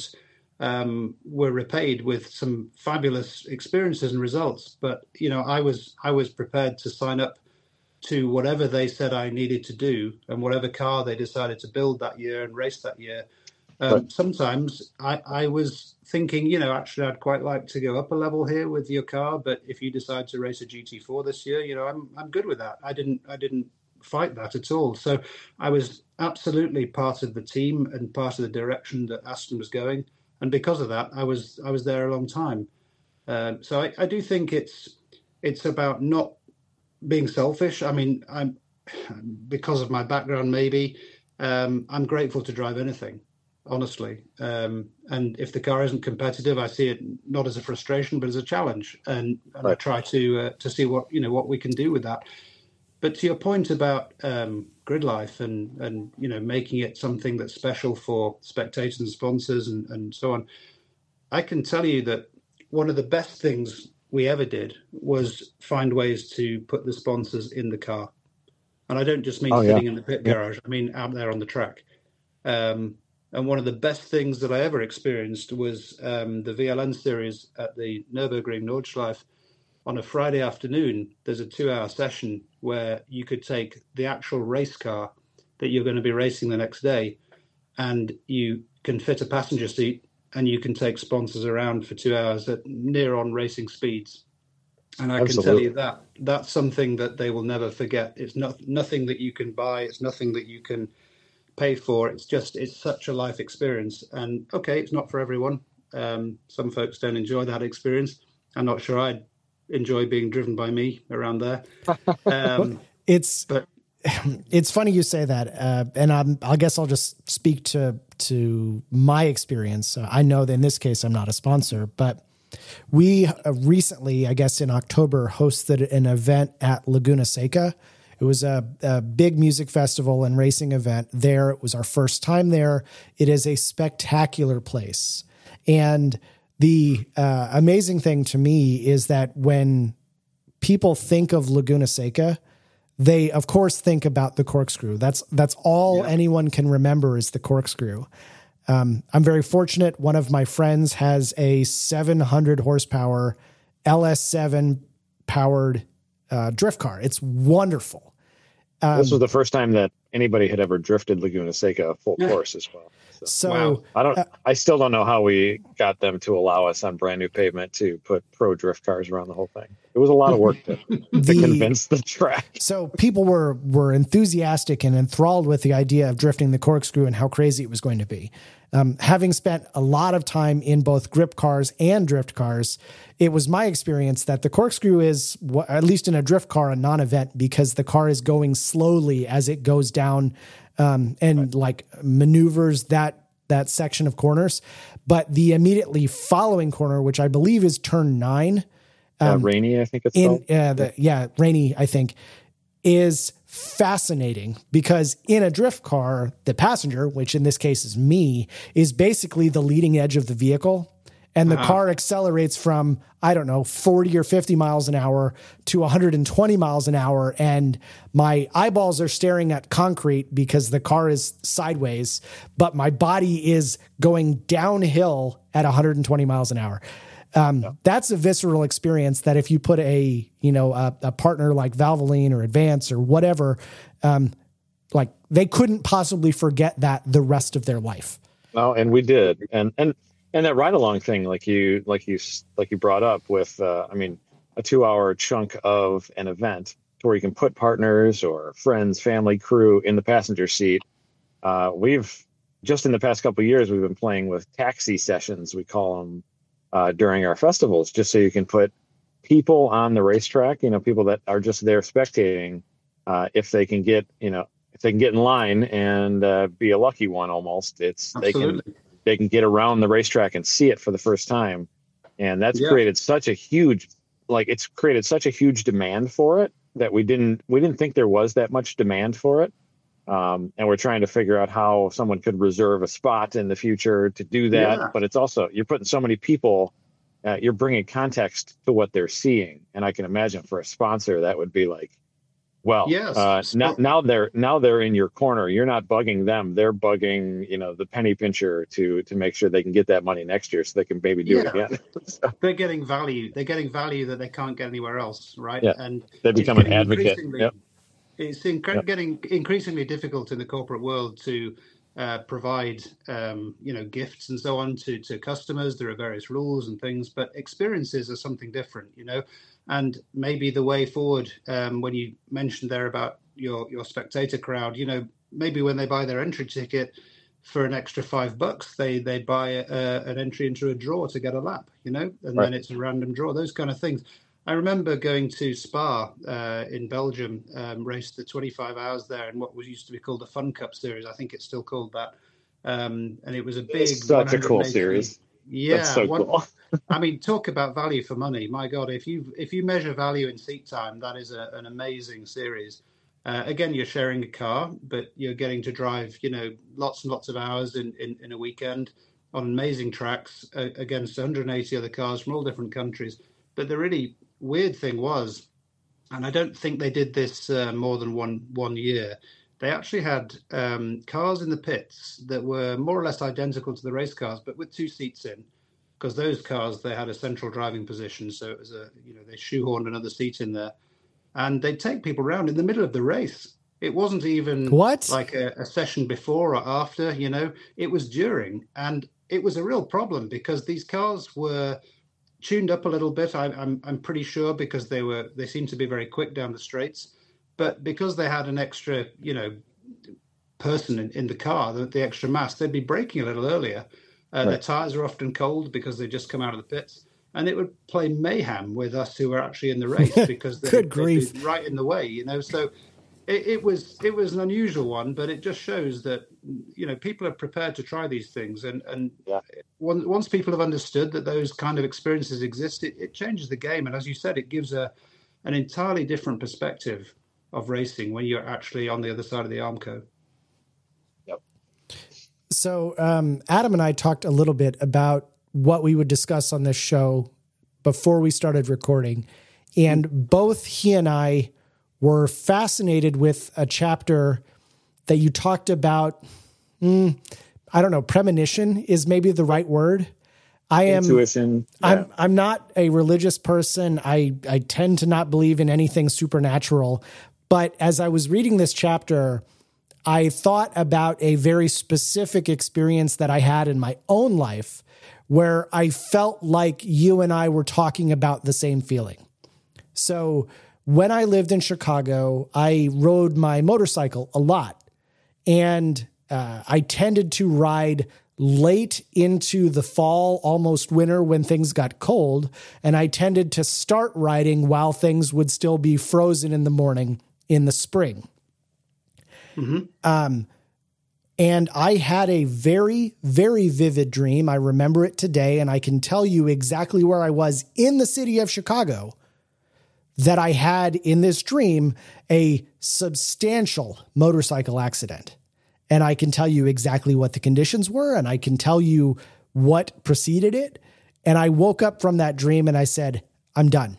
um, were repaid with some fabulous experiences and results. But, you know, I was I was prepared to sign up to whatever they said I needed to do and whatever car they decided to build that year and race that year. Um, right. Sometimes I, I was thinking, you know, actually, I'd quite like to go up a level here with your car. But if you decide to race a G T four this year, you know, I'm I'm good with that. I didn't I didn't fight that at all. So I was absolutely part of the team and part of the direction that Aston was going. And because of that, I was I was there a long time. Um, so I, I do think it's it's about not being selfish. I mean, I'm because of my background, maybe um, I'm grateful to drive anything. Honestly, um, and if the car isn't competitive, I see it not as a frustration, but as a challenge, and, and right. I try to uh, to see what you know what we can do with that. But to your point about um, GridLife and and you know making it something that's special for spectators and sponsors and, and so on, I can tell you that one of the best things we ever did was find ways to put the sponsors in the car. And I don't just mean oh, sitting yeah. in the pit garage. Yeah. I mean out there on the track. Um, and one of the best things that I ever experienced was um, the V L N series at the Nürburgring Nordschleife. On a Friday afternoon, there's a two-hour session where you could take the actual race car that you're going to be racing the next day, and you can fit a passenger seat and you can take sponsors around for two hours at near-on racing speeds. And I Absolutely. can tell you that that's something that they will never forget. It's not nothing that you can buy. It's nothing that you can pay for. It's just, it's such a life experience. And okay, it's not for everyone. Um, some folks don't enjoy that experience. I'm not sure I'd enjoy being driven by me around there. Um, it's, but it's funny you say that. Uh, and I'm, I guess I'll just speak to, to my experience. Uh, I know that in this case, I'm not a sponsor, but we uh, recently, I guess in October, hosted an event at Laguna Seca. It was a, a big music festival and racing event there. It was our first time there. It is a spectacular place. And the uh, amazing thing to me is that when people think of Laguna Seca, they of course think about the corkscrew. That's, that's all yeah. anyone can remember is the corkscrew. Um, I'm very fortunate. One of my friends has a seven hundred horsepower L S seven powered uh, drift car. It's wonderful. Um, this was the first time that anybody had ever drifted Laguna Seca full course as well. So, so wow. I don't. Uh, I still don't know how we got them to allow us on brand new pavement to put pro drift cars around the whole thing. It was a lot of work to, the, to convince the track. So people were were enthusiastic and enthralled with the idea of drifting the corkscrew and how crazy it was going to be. Um, having spent a lot of time in both grip cars and drift cars, it was my experience that the corkscrew is, at least in a drift car, a non-event because the car is going slowly as it goes down um, and right. like maneuvers that that section of corners. But the immediately following corner, which I believe is turn nine, um, uh, rainy, I think it's in, uh, the, yeah, rainy, I think, is fascinating because in a drift car, the passenger, which in this case is me, is basically the leading edge of the vehicle. And the uh-huh. car accelerates from, I don't know, forty or fifty miles an hour to one hundred twenty miles an hour. And my eyeballs are staring at concrete because the car is sideways, but my body is going downhill at one hundred twenty miles an hour. Um, yeah. That's a visceral experience that if you put a, you know, a, a partner like Valvoline or Advance or whatever, um, like they couldn't possibly forget that the rest of their life. No, and we did. And, and, And that ride-along thing, like you, like you, like you brought up with, uh, I mean, a two-hour chunk of an event to where you can put partners or friends, family, crew in the passenger seat. Uh, we've just in the past couple of years, we've been playing with taxi sessions, we call them, uh, during our festivals, just so you can put people on the racetrack. You know, people that are just there spectating, uh, if they can get, you know, if they can get in line and uh, be a lucky one, almost. It's Absolutely. they can. They can get around the racetrack and see it for the first time. And that's yeah. created such a huge, like it's created such a huge demand for it that we didn't, we didn't think there was that much demand for it. Um, and we're trying to figure out how someone could reserve a spot in the future to do that. Yeah. But it's also, you're putting so many people, uh, you're bringing context to what they're seeing. And I can imagine for a sponsor, that would be like, well, yes. uh, now, now they're now they're in your corner. You're not bugging them. They're bugging, you know, the penny pincher to to make sure they can get that money next year, so they can maybe do yeah. it again. So. They're getting value. They're getting value that they can't get anywhere else, right? Yeah. And they become an advocate. Yep. It's inc- yep. getting increasingly difficult in the corporate world to uh, provide, um, you know, gifts and so on to to customers. There are various rules and things, but experiences are something different, you know. And maybe the way forward, um, when you mentioned there about your, your spectator crowd, you know, maybe when they buy their entry ticket for an extra five bucks, they they buy a, a, an entry into a draw to get a lap, you know, and right. then it's a random draw, those kind of things. I remember going to Spa uh, in Belgium, um, raced the twenty-five hours there in what was used to be called the Fun Cup series. I think it's still called that. Um, and it was a big... It's such a cool series. Yeah, That's so one, cool. I mean, talk about value for money. My God, if you if you measure value in seat time, that is a, an amazing series. Uh, again, you're sharing a car, but you're getting to drive, you know, lots and lots of hours in, in, in a weekend on amazing tracks uh, against one hundred eighty other cars from all different countries. But the really weird thing was, and I don't think they did this uh, more than one one year, they actually had um, cars in the pits that were more or less identical to the race cars, but with two seats in, because those cars, they had a central driving position. So it was a, you know, they shoehorned another seat in there, and they'd take people around in the middle of the race. It wasn't even what? like a, a session before or after, you know, it was during. And it was a real problem because these cars were tuned up a little bit, I, I'm I'm pretty sure, because they were they seemed to be very quick down the straights. But because they had an extra, you know, person in, in the car, the, the extra mass, they'd be braking a little earlier. Uh, right. Their tyres are often cold because they just come out of the pits. And it would play mayhem with us who were actually in the race because they, Good grief. they'd be right in the way, you know. So It, it was it was an unusual one, but it just shows that, you know, people are prepared to try these things, and and yeah. once, once people have understood that those kind of experiences exist, it, it changes the game. And as you said, it gives a an entirely different perspective of racing when you're actually on the other side of the Armco. Yep. So um, Adam and I talked a little bit about what we would discuss on this show before we started recording, and both he and I were fascinated with a chapter that you talked about. Mm, I don't know. Premonition is maybe the right word. I am intuition. Yeah. I'm, I'm not a religious person. I, I tend to not believe in anything supernatural, but as I was reading this chapter, I thought about a very specific experience that I had in my own life where I felt like you and I were talking about the same feeling. So, when I lived in Chicago, I rode my motorcycle a lot, and uh, I tended to ride late into the fall, almost winter, when things got cold, and I tended to start riding while things would still be frozen in the morning in the spring. Mm-hmm. Um, and I had a very, very vivid dream. I remember it today, and I can tell you exactly where I was in the city of Chicago, that I had in this dream a substantial motorcycle accident. And I can tell you exactly what the conditions were, and I can tell you what preceded it. And I woke up from that dream and I said, I'm done.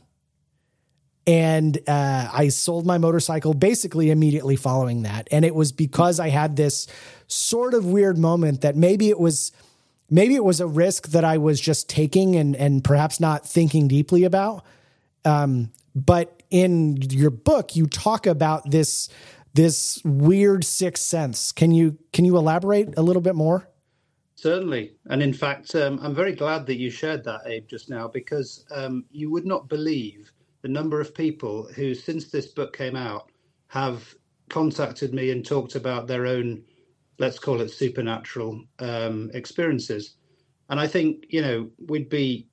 And uh, I sold my motorcycle basically immediately following that. And it was because I had this sort of weird moment that maybe it was, maybe it was a risk that I was just taking and, and perhaps not thinking deeply about. Um, But in your book, you talk about this this weird sixth sense. Can you can you elaborate a little bit more? Certainly. And in fact, um, I'm very glad that you shared that, Abe, just now, because um, you would not believe the number of people who, since this book came out, have contacted me and talked about their own, let's call it supernatural um, experiences. And I think, you know, we'd be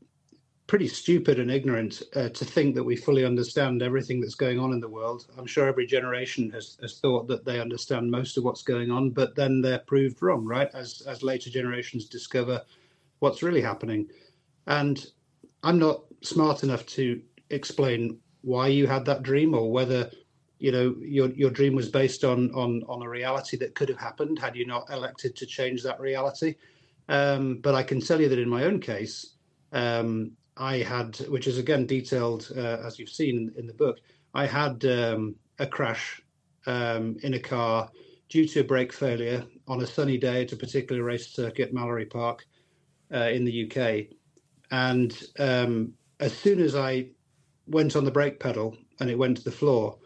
pretty stupid and ignorant uh, to think that we fully understand everything that's going on in the world. I'm sure every generation has, has thought that they understand most of what's going on, but then they're proved wrong, right? As as later generations discover what's really happening. And I'm not smart enough to explain why you had that dream or whether, you know, your your dream was based on on on a reality that could have happened had you not elected to change that reality. Um, but I can tell you that in my own case, um, I had, which is again detailed, uh, as you've seen in the book, I had um, a crash um, in a car due to a brake failure on a sunny day at a particular race circuit, Mallory Park, uh, in the U K. And um, as soon as I went on the brake pedal and it went to the floor,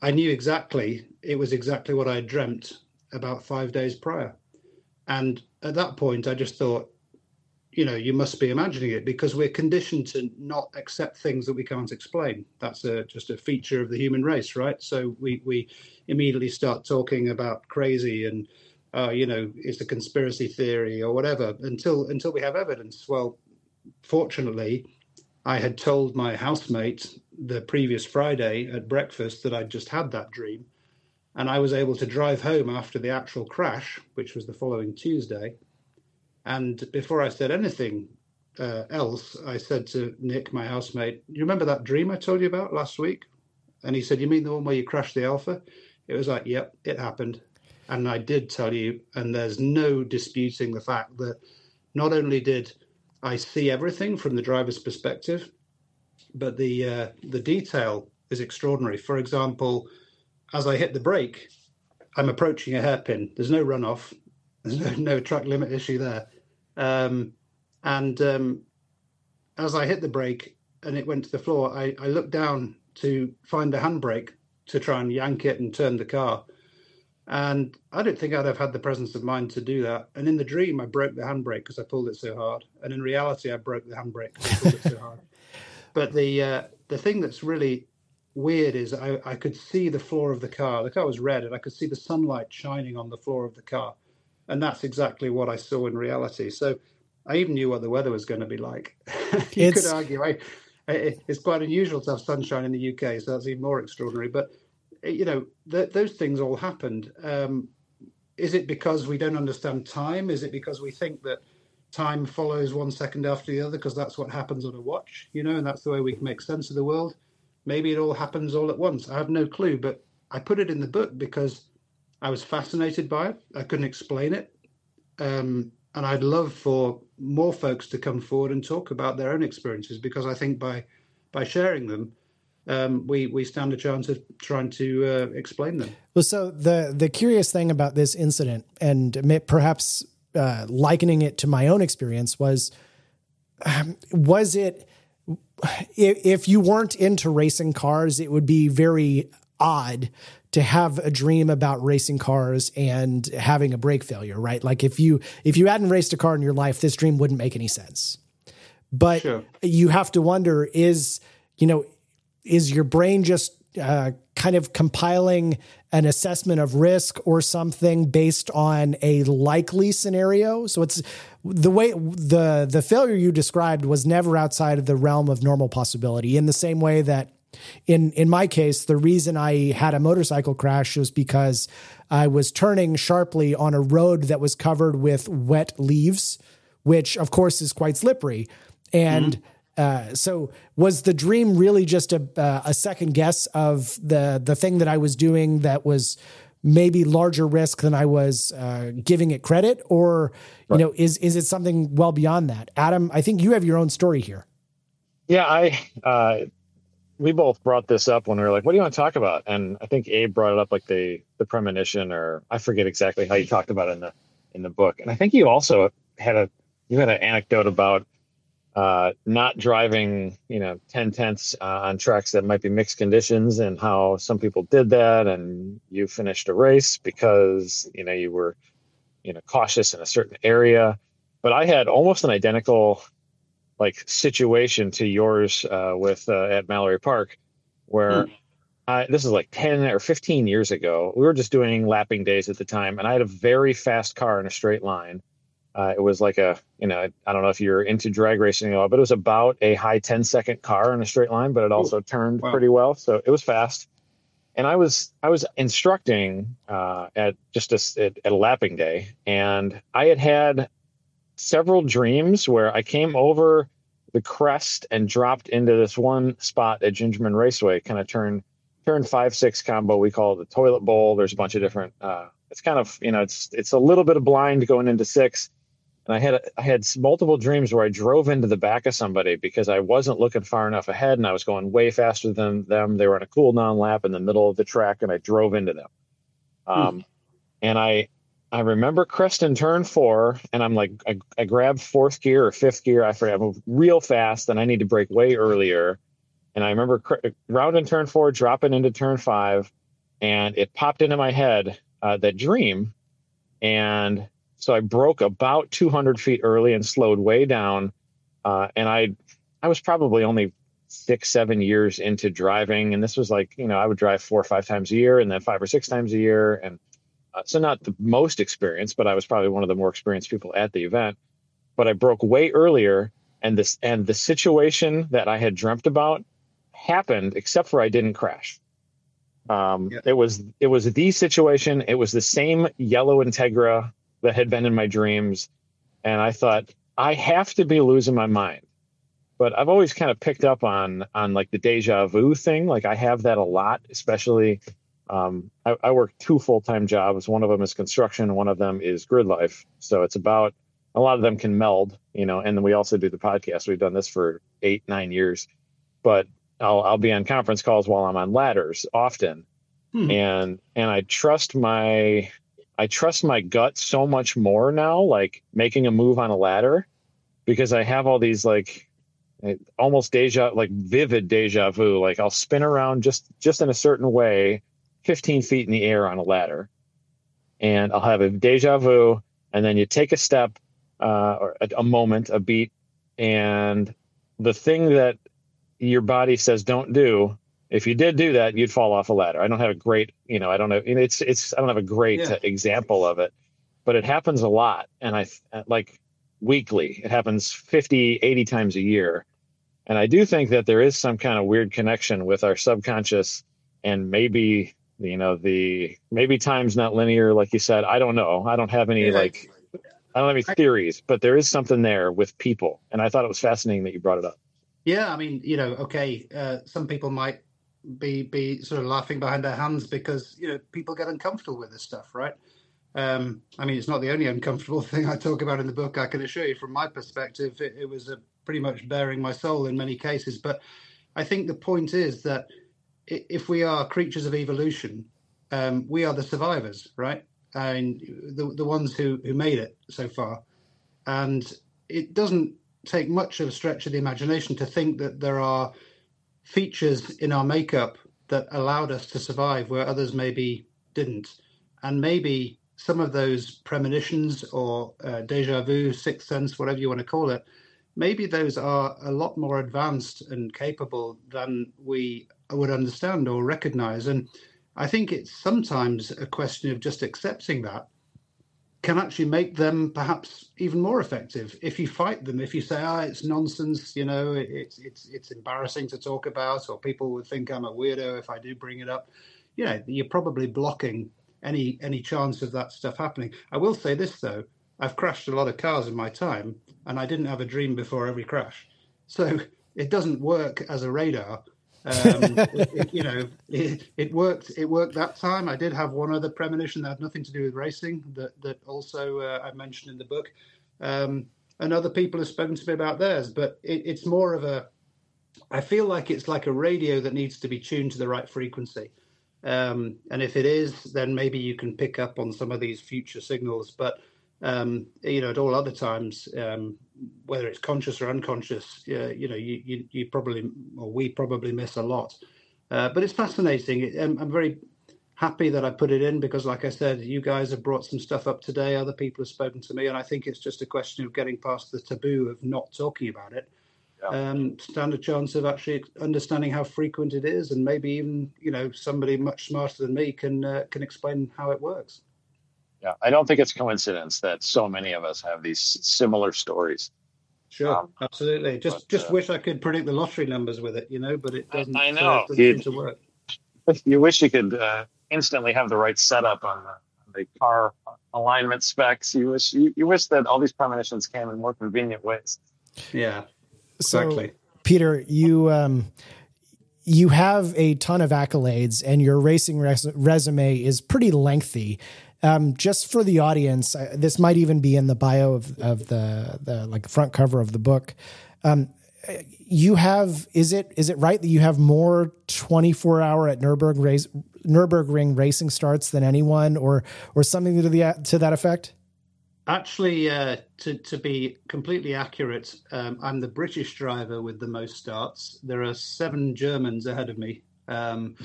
I knew exactly, it was exactly what I had dreamt about five days prior. And at that point, I just thought, you know, you must be imagining it, because we're conditioned to not accept things that we can't explain. That's a, just a feature of the human race, right? So we, we immediately start talking about crazy and, uh, you know, it's a conspiracy theory or whatever until until we have evidence. Well, fortunately, I had told my housemate the previous Friday at breakfast that I'd just had that dream, and I was able to drive home after the actual crash, which was the following Tuesday. And before I said anything uh, else, I said to Nick, my housemate, you remember that dream I told you about last week? And he said, you mean the one where you crashed the Alfa? It was like, yep, it happened. And I did tell you, and there's no disputing the fact that not only did I see everything from the driver's perspective, but the uh, the detail is extraordinary. For example, as I hit the brake, I'm approaching a hairpin. There's no runoff. There's no, no track limit issue there. Um, and um, as I hit the brake and it went to the floor, I, I looked down to find the handbrake to try and yank it and turn the car. And I don't think I'd have had the presence of mind to do that. And in the dream, I broke the handbrake because I pulled it so hard. And in reality, I broke the handbrake because I pulled it so hard. But the uh, the thing that's really weird is I, I could see the floor of the car. The car was red, and I could see the sunlight shining on the floor of the car. And that's exactly what I saw in reality. So I even knew what the weather was going to be like. You it's... could argue I, I, it's quite unusual to have sunshine in the U K, so that's even more extraordinary. But you know, th- those things all happened. Um, is it because we don't understand time? Is it because we think that time follows one second after the other because that's what happens on a watch, you know, and that's the way we can make sense of the world? Maybe it all happens all at once. I have no clue, but I put it in the book because I was fascinated by it. I couldn't explain it. Um, and I'd love for more folks to come forward and talk about their own experiences, because I think by by sharing them, Um, we, we stand a chance of trying to uh, explain them. Well, so the, the curious thing about this incident, and perhaps uh, likening it to my own experience, was, um, was it, if you weren't into racing cars, it would be very odd to have a dream about racing cars and having a brake failure, right? Like if you, if you hadn't raced a car in your life, this dream wouldn't make any sense. But sure, you have to wonder is, you know, is your brain just uh, kind of compiling an assessment of risk or something based on a likely scenario? So it's the way the, the failure you described was never outside of the realm of normal possibility, in the same way that in, in my case, the reason I had a motorcycle crash was because I was turning sharply on a road that was covered with wet leaves, which of course is quite slippery. And mm-hmm. Uh, so was the dream really just a, uh, a second guess of the, the thing that I was doing that was maybe larger risk than I was uh, giving it credit? Or, right. you know, is, is it something well beyond that? Adam, I think you have your own story here. Yeah, I, uh, we both brought this up when we were like, what do you want to talk about? And I think Abe brought it up like the, the premonition, or I forget exactly how you talked about it in the, in the book. And I think you also had a, you had an anecdote about, Uh, not driving, you know, ten tenths uh, on tracks that might be mixed conditions, and how some people did that. And you finished a race because, you know, you were, you know, cautious in a certain area. But I had almost an identical like situation to yours uh, with uh, at Mallory Park, where mm. I, this is like ten or fifteen years ago. We were just doing lapping days at the time. And I had a very fast car in a straight line. Uh, it was like a, you know, I don't know if you're into drag racing at all, but it was about a high ten second car in a straight line, but it also Ooh, turned wow. pretty well. So it was fast. And I was, I was instructing uh, at just a, at, at a lapping day. And I had had several dreams where I came over the crest and dropped into this one spot at Gingerman Raceway, kind of turn, turn five, six combo. We call it the toilet bowl. There's a bunch of different, uh, it's kind of, you know, it's, it's a little bit of blind going into six. And I had I had multiple dreams where I drove into the back of somebody because I wasn't looking far enough ahead, and I was going way faster than them. They were on a cool down lap in the middle of the track, and I drove into them. Um, hmm. And I I remember cresting turn four, and I'm like, I, I grabbed fourth gear or fifth gear. I forgot, I moved real fast, and I need to brake way earlier. And I remember cr- rounding turn four, dropping into turn five, and it popped into my head, uh, that dream, and so I broke about two hundred feet early and slowed way down. Uh, and I, I was probably only six, seven years into driving. And this was like, you know, I would drive four or five times a year and then five or six times a year. And uh, so not the most experienced, but I was probably one of the more experienced people at the event, but I broke way earlier. And this, and the situation that I had dreamt about happened, except for I didn't crash. Um, yeah. It was, it was the situation. It was the same yellow Integra that had been in my dreams. And I thought, I have to be losing my mind. But I've always kind of picked up on, on like the deja vu thing. Like I have that a lot, especially um, I, I work two full-time jobs. One of them is construction. One of them is GridLife. So it's about, a lot of them can meld, you know, and we also do the podcast. We've done this for eight, nine years, but I'll, I'll be on conference calls while I'm on ladders often. Hmm. And, and I trust my, I trust my gut so much more now, like making a move on a ladder, because I have all these like almost deja, like vivid deja vu. Like I'll spin around just, just in a certain way, fifteen feet in the air on a ladder, and I'll have a deja vu. And then you take a step uh, or a, a moment, a beat, and the thing that your body says don't do, if you did do that, you'd fall off a ladder. I don't have a great, you know, I don't know. It's, it's, I don't have a great yeah. example of it, but it happens a lot. And I like weekly, it happens fifty, eighty times a year. And I do think that there is some kind of weird connection with our subconscious, and maybe, you know, the, maybe time's not linear. Like you said, I don't know. I don't have any, yeah, like, like, I don't have any I, theories, but there is something there with people. And I thought it was fascinating that you brought it up. Yeah. I mean, you know, okay. Uh, some people might be be sort of laughing behind their hands because, you know, people get uncomfortable with this stuff, right? um I mean, it's not the only uncomfortable thing I talk about in the book, I can assure you. From my perspective, it, it was a pretty much bearing my soul in many cases. But I think the point is that if we are creatures of evolution, um we are the survivors, right? And the, the ones who who made it so far. And it doesn't take much of a stretch of the imagination to think that there are features in our makeup that allowed us to survive where others maybe didn't. And maybe some of those premonitions or uh, deja vu, sixth sense, whatever you want to call it, maybe those are a lot more advanced and capable than we would understand or recognize. And I think it's sometimes a question of just accepting that can actually make them perhaps even more effective. If you fight them, if you say, "Ah, oh, it's nonsense," you know, it's it's it's embarrassing to talk about, or people would think I'm a weirdo if I do bring it up. You know, you're probably blocking any any chance of that stuff happening. I will say this though: I've crashed a lot of cars in my time, and I didn't have a dream before every crash, so it doesn't work as a radar. um, it, it, you know, it, it worked. It worked that time. I did have one other premonition that had nothing to do with racing that that also uh, I mentioned in the book. Um, and other people have spoken to me about theirs, but it, it's more of a. I feel like it's like a radio that needs to be tuned to the right frequency, um, and if it is, then maybe you can pick up on some of these future signals. But um, you know, at all other times, um, whether it's conscious or unconscious, uh, you know, you, you you probably, or we probably miss a lot. Uh, but it's fascinating. I'm, I'm very happy that I put it in because, like I said, you guys have brought some stuff up today. Other people have spoken to me, and I think it's just a question of getting past the taboo of not talking about it. Yeah. Um, stand a chance of actually understanding how frequent it is, and maybe even, you know, somebody much smarter than me can uh, can explain how it works. Yeah, I don't think it's coincidence that so many of us have these similar stories. Sure, um, absolutely. Just but, just uh, wish I could predict the lottery numbers with it, you know, but it doesn't, I know. It doesn't seem to work. You wish you could uh, instantly have the right setup on the, on the car alignment specs. You wish you, you wish that all these premonitions came in more convenient ways. Yeah, exactly. So, Peter, you... Um, you have a ton of accolades, and your racing res- resume is pretty lengthy. Um, just for the audience, I, this might even be in the bio of, of the, the like front cover of the book. Um, you have, is it is it right that you have more twenty-four hour at Nürburgring, race, Nürburgring racing starts than anyone, or or something to the to that effect? Actually, uh, to, to be completely accurate, um, I'm the British driver with the most starts. There are seven Germans ahead of me, um,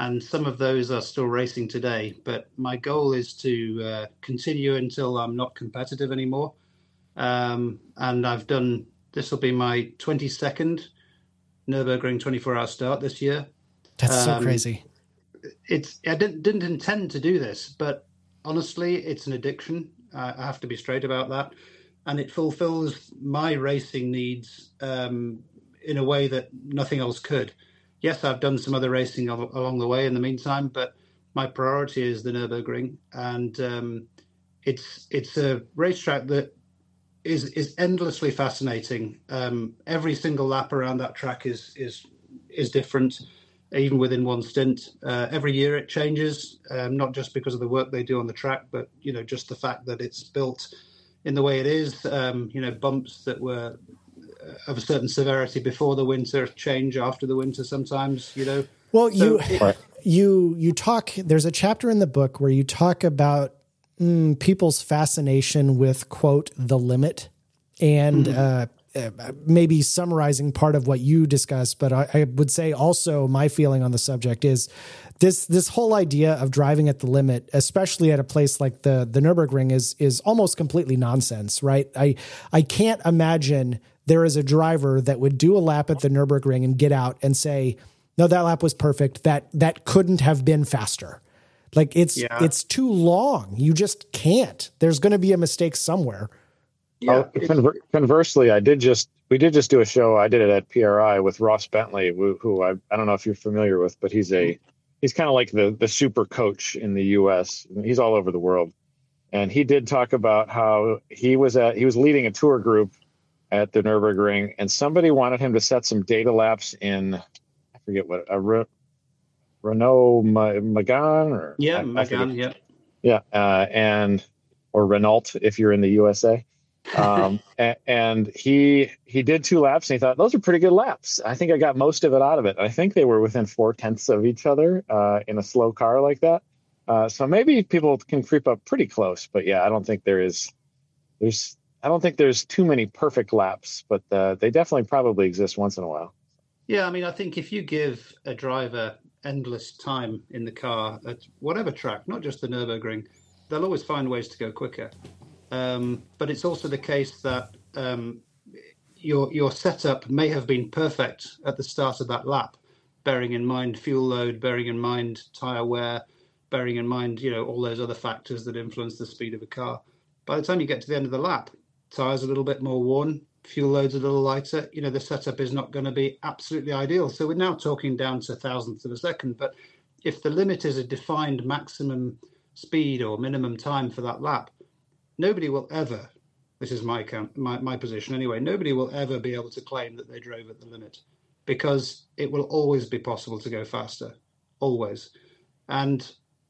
and some of those are still racing today. But my goal is to uh, continue until I'm not competitive anymore. Um, and I've done, this will be my twenty-second Nürburgring twenty-four hour start this year. That's um, so crazy. It's I didn't, didn't intend to do this, but honestly, it's an addiction. I have to be straight about that. And it fulfills my racing needs um, in a way that nothing else could. Yes, I've done some other racing al- along the way in the meantime, but my priority is the Nürburgring. And um, it's it's a racetrack that is is endlessly fascinating. Um, every single lap around that track is is is different, even within one stint. Uh, every year it changes, um, not just because of the work they do on the track, but, you know, just the fact that it's built in the way it is, um, you know, bumps that were of a certain severity before the winter, change after the winter sometimes, you know. Well, so, you right. you you talk, there's a chapter in the book where you talk about mm, people's fascination with, quote, the limit, and mm-hmm. uh, maybe summarizing part of what you discussed, but I, I would say also my feeling on the subject is this this whole idea of driving at the limit, especially at a place like the the Nürburgring, is is almost completely nonsense, right? I I can't imagine there is a driver that would do a lap at the Nürburgring and get out and say, no, that lap was perfect. That that couldn't have been faster. Like it's yeah. it's too long. You just can't. There's going to be a mistake somewhere. Yeah. Uh, conversely, I did just we did just do a show. I did it at P R I with Ross Bentley, who, who I I don't know if you're familiar with, but he's a he's kind of like the the super coach in the U S He's all over the world, and he did talk about how he was at he was leading a tour group at the Nürburgring, and somebody wanted him to set some data laps in. Forget what a Re, Renault Megane or yeah I, Megane I yeah yeah uh, and or Renault if you're in the U S A, um, and, and he he did two laps and he thought those are pretty good laps. I think I got most of it out of it. I think they were within four tenths of each other uh, in a slow car like that. Uh, so maybe people can creep up pretty close, but yeah, I don't think there is there's I don't think there's too many perfect laps, but uh, they definitely probably exist once in a while. Yeah, I mean, I think if you give a driver endless time in the car at whatever track, not just the Nürburgring, they'll always find ways to go quicker. Um, but it's also the case that um, your your setup may have been perfect at the start of that lap, bearing in mind fuel load, bearing in mind tire wear, bearing in mind, you know, all those other factors that influence the speed of a car. By the time you get to the end of the lap, tire's a little bit more worn, fuel load's a little lighter, you know, the setup is not going to be absolutely ideal. So we're now talking down to thousandths of a second. But if the limit is a defined maximum speed or minimum time for that lap, nobody will ever, this is my count, my, my position anyway, nobody will ever be able to claim that they drove at the limit, because it will always be possible to go faster, always. And,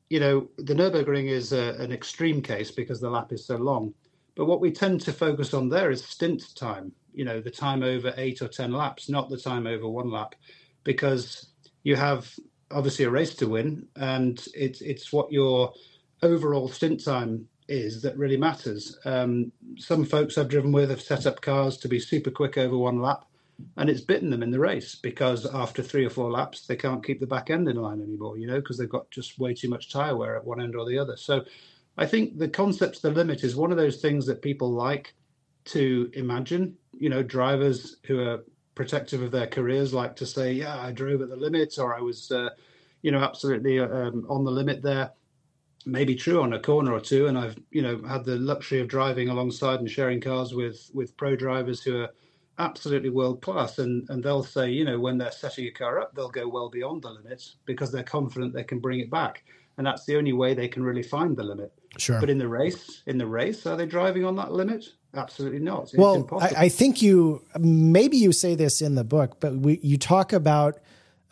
you know, the Nürburgring is a, an extreme case because the lap is so long. But what we tend to focus on there is stint time, you know, the time over eight or ten laps, not the time over one lap, because you have obviously a race to win, and it's it's what your overall stint time is that really matters. Um, some folks I've driven with have set up cars to be super quick over one lap, and it's bitten them in the race because after three or four laps, they can't keep the back end in line anymore, you know, because they've got just way too much tire wear at one end or the other. So I think the concept of the limit is one of those things that people like to imagine. You know, drivers who are protective of their careers like to say, yeah, I drove at the limit, or I was, uh, you know, absolutely um, on the limit there. Maybe true on a corner or two. And I've, you know, had the luxury of driving alongside and sharing cars with with pro drivers who are absolutely world class. And, and they'll say, you know, when they're setting a car up, they'll go well beyond the limit because they're confident they can bring it back. And that's the only way they can really find the limit. Sure. But in the race, in the race, are they driving on that limit? Absolutely not. It's well, impossible. I, I think you, maybe you say this in the book, but we, you talk about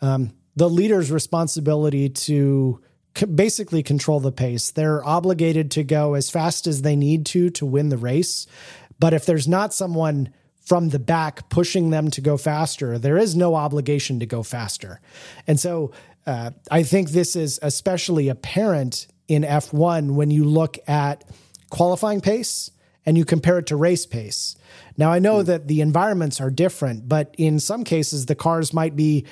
um, the leader's responsibility to co- basically control the pace. They're obligated to go as fast as they need to, to win the race. But if there's not someone from the back pushing them to go faster, there is no obligation to go faster. And so Uh, I think this is especially apparent in F one when you look at qualifying pace and you compare it to race pace. Now, I know mm. that the environments are different, but in some cases, the cars might be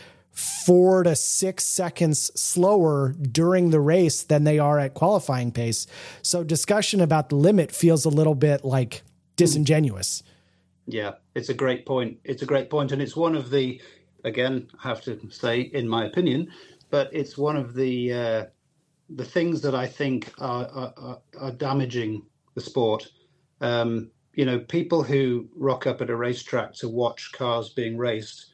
four to six seconds slower during the race than they are at qualifying pace. So discussion about the limit feels a little bit like disingenuous. Yeah, it's a great point. It's a great point. And it's one of the, again, I have to say, in my opinion, but it's one of the uh, the things that I think are, are, are damaging the sport. Um, you know, people who rock up at a racetrack to watch cars being raced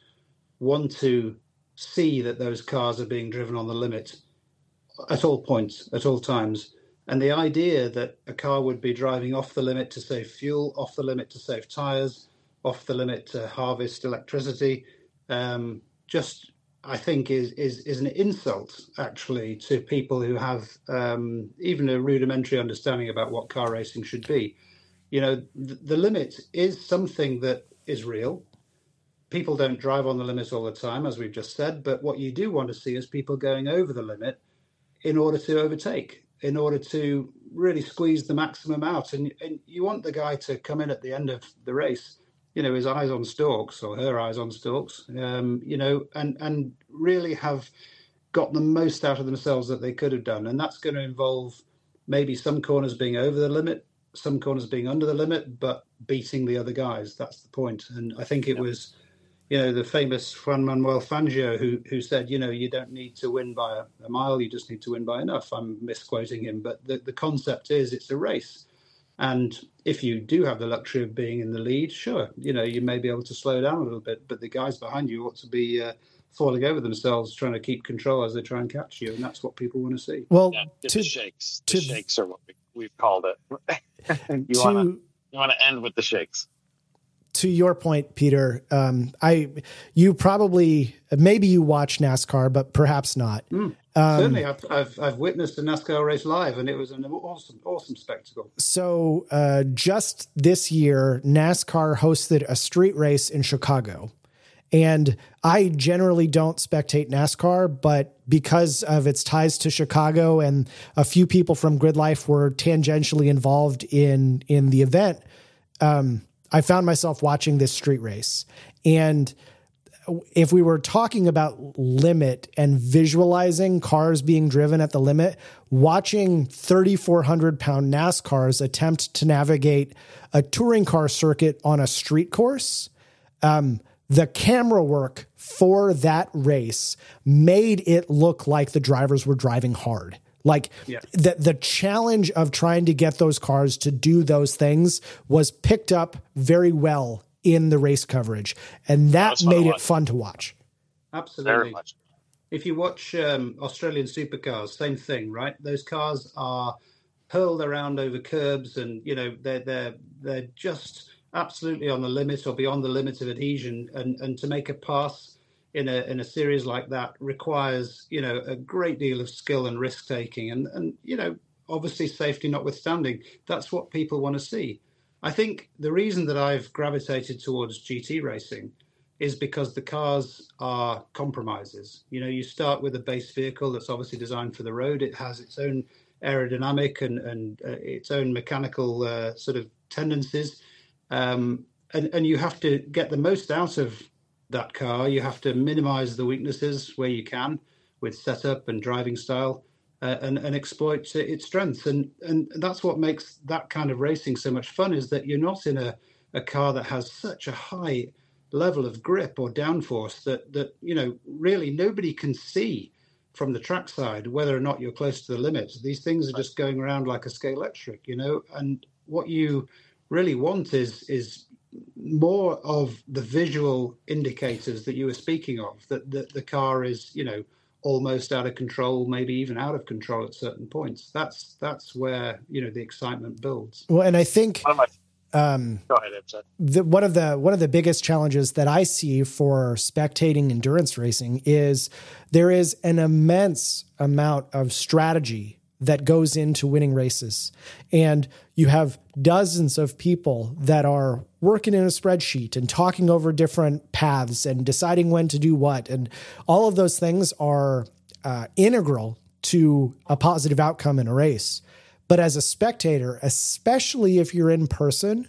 want to see that those cars are being driven on the limit at all points, at all times. And the idea that a car would be driving off the limit to save fuel, off the limit to save tires, off the limit to harvest electricity, um, just... I think is is is an insult, actually, to people who have um, even a rudimentary understanding about what car racing should be. You know, th- the limit is something that is real. people don't drive on the limit all the time, as we've just said, but what you do want to see is people going over the limit in order to overtake, in order to really squeeze the maximum out. And, and you want the guy to come in at the end of the race, you know, his eyes on stalks or her eyes on stalks, um, you know, and, and really have got the most out of themselves that they could have done. And that's going to involve maybe some corners being over the limit, some corners being under the limit, but beating the other guys. That's the point. And I think it yeah. was, you know, the famous Juan Manuel Fangio who who said, you know, you don't need to win by a, a mile, you just need to win by enough. I'm misquoting him, but the, the concept is it's a race. And if you do have the luxury of being in the lead, sure, you know, you may be able to slow down a little bit, but the guys behind you ought to be uh, falling over themselves trying to keep control as they try and catch you. And that's what people want to see. Well, yeah, to, the shakes, the to, shakes are what we, we've called it. you want to you want to end with the shakes. To your point, Peter, um, I you probably maybe you watch NASCAR, but perhaps not. Mm, um, certainly, I've, I've I've witnessed a NASCAR race live, and it was an awesome, awesome spectacle. So, uh, just this year, NASCAR hosted a street race in Chicago, and I generally don't spectate NASCAR, but because of its ties to Chicago, and a few people from GridLife were tangentially involved in in the event. Um, I found myself watching this street race. And if we were talking about limit and visualizing cars being driven at the limit, watching thirty-four hundred pound NASCARs attempt to navigate a touring car circuit on a street course, um, the camera work for that race made it look like the drivers were driving hard. Like yeah. the, the challenge of trying to get those cars to do those things was picked up very well in the race coverage. And that, that made it fun to watch. Absolutely. If you watch um, Australian supercars, same thing, right? Those cars are hurled around over curbs and, you know, they're, they're, they're just absolutely on the limit or beyond the limit of adhesion. And, and to make a pass in a in a series like that requires, you know, a great deal of skill and risk taking, and and you know, obviously safety notwithstanding, that's what people want to see. I think the reason that I've gravitated towards G T racing is because the cars are compromises. You know, you start with a base vehicle that's obviously designed for the road. It has its own aerodynamic and and uh, its own mechanical uh, sort of tendencies, um, and and you have to get the most out of that car. You have to minimize the weaknesses where you can with setup and driving style, uh, and, and exploit its strengths. And, and that's what makes that kind of racing so much fun, is that you're not in a, a car that has such a high level of grip or downforce that, that, you know, really nobody can see from the track side whether or not you're close to the limit. These things are just going around like a skate electric, you know, and what you really want is is more of the visual indicators that you were speaking of, that, that the car is, you know, almost out of control, maybe even out of control at certain points. That's that's where, you know, the excitement builds. Well, and I think one of, my, um, go ahead, the, one of the one of the biggest challenges that I see for spectating endurance racing is there is an immense amount of strategy that goes into winning races. And you have dozens of people that are working in a spreadsheet and talking over different paths and deciding when to do what. And all of those things are uh, integral to a positive outcome in a race. But as a spectator, especially if you're in person,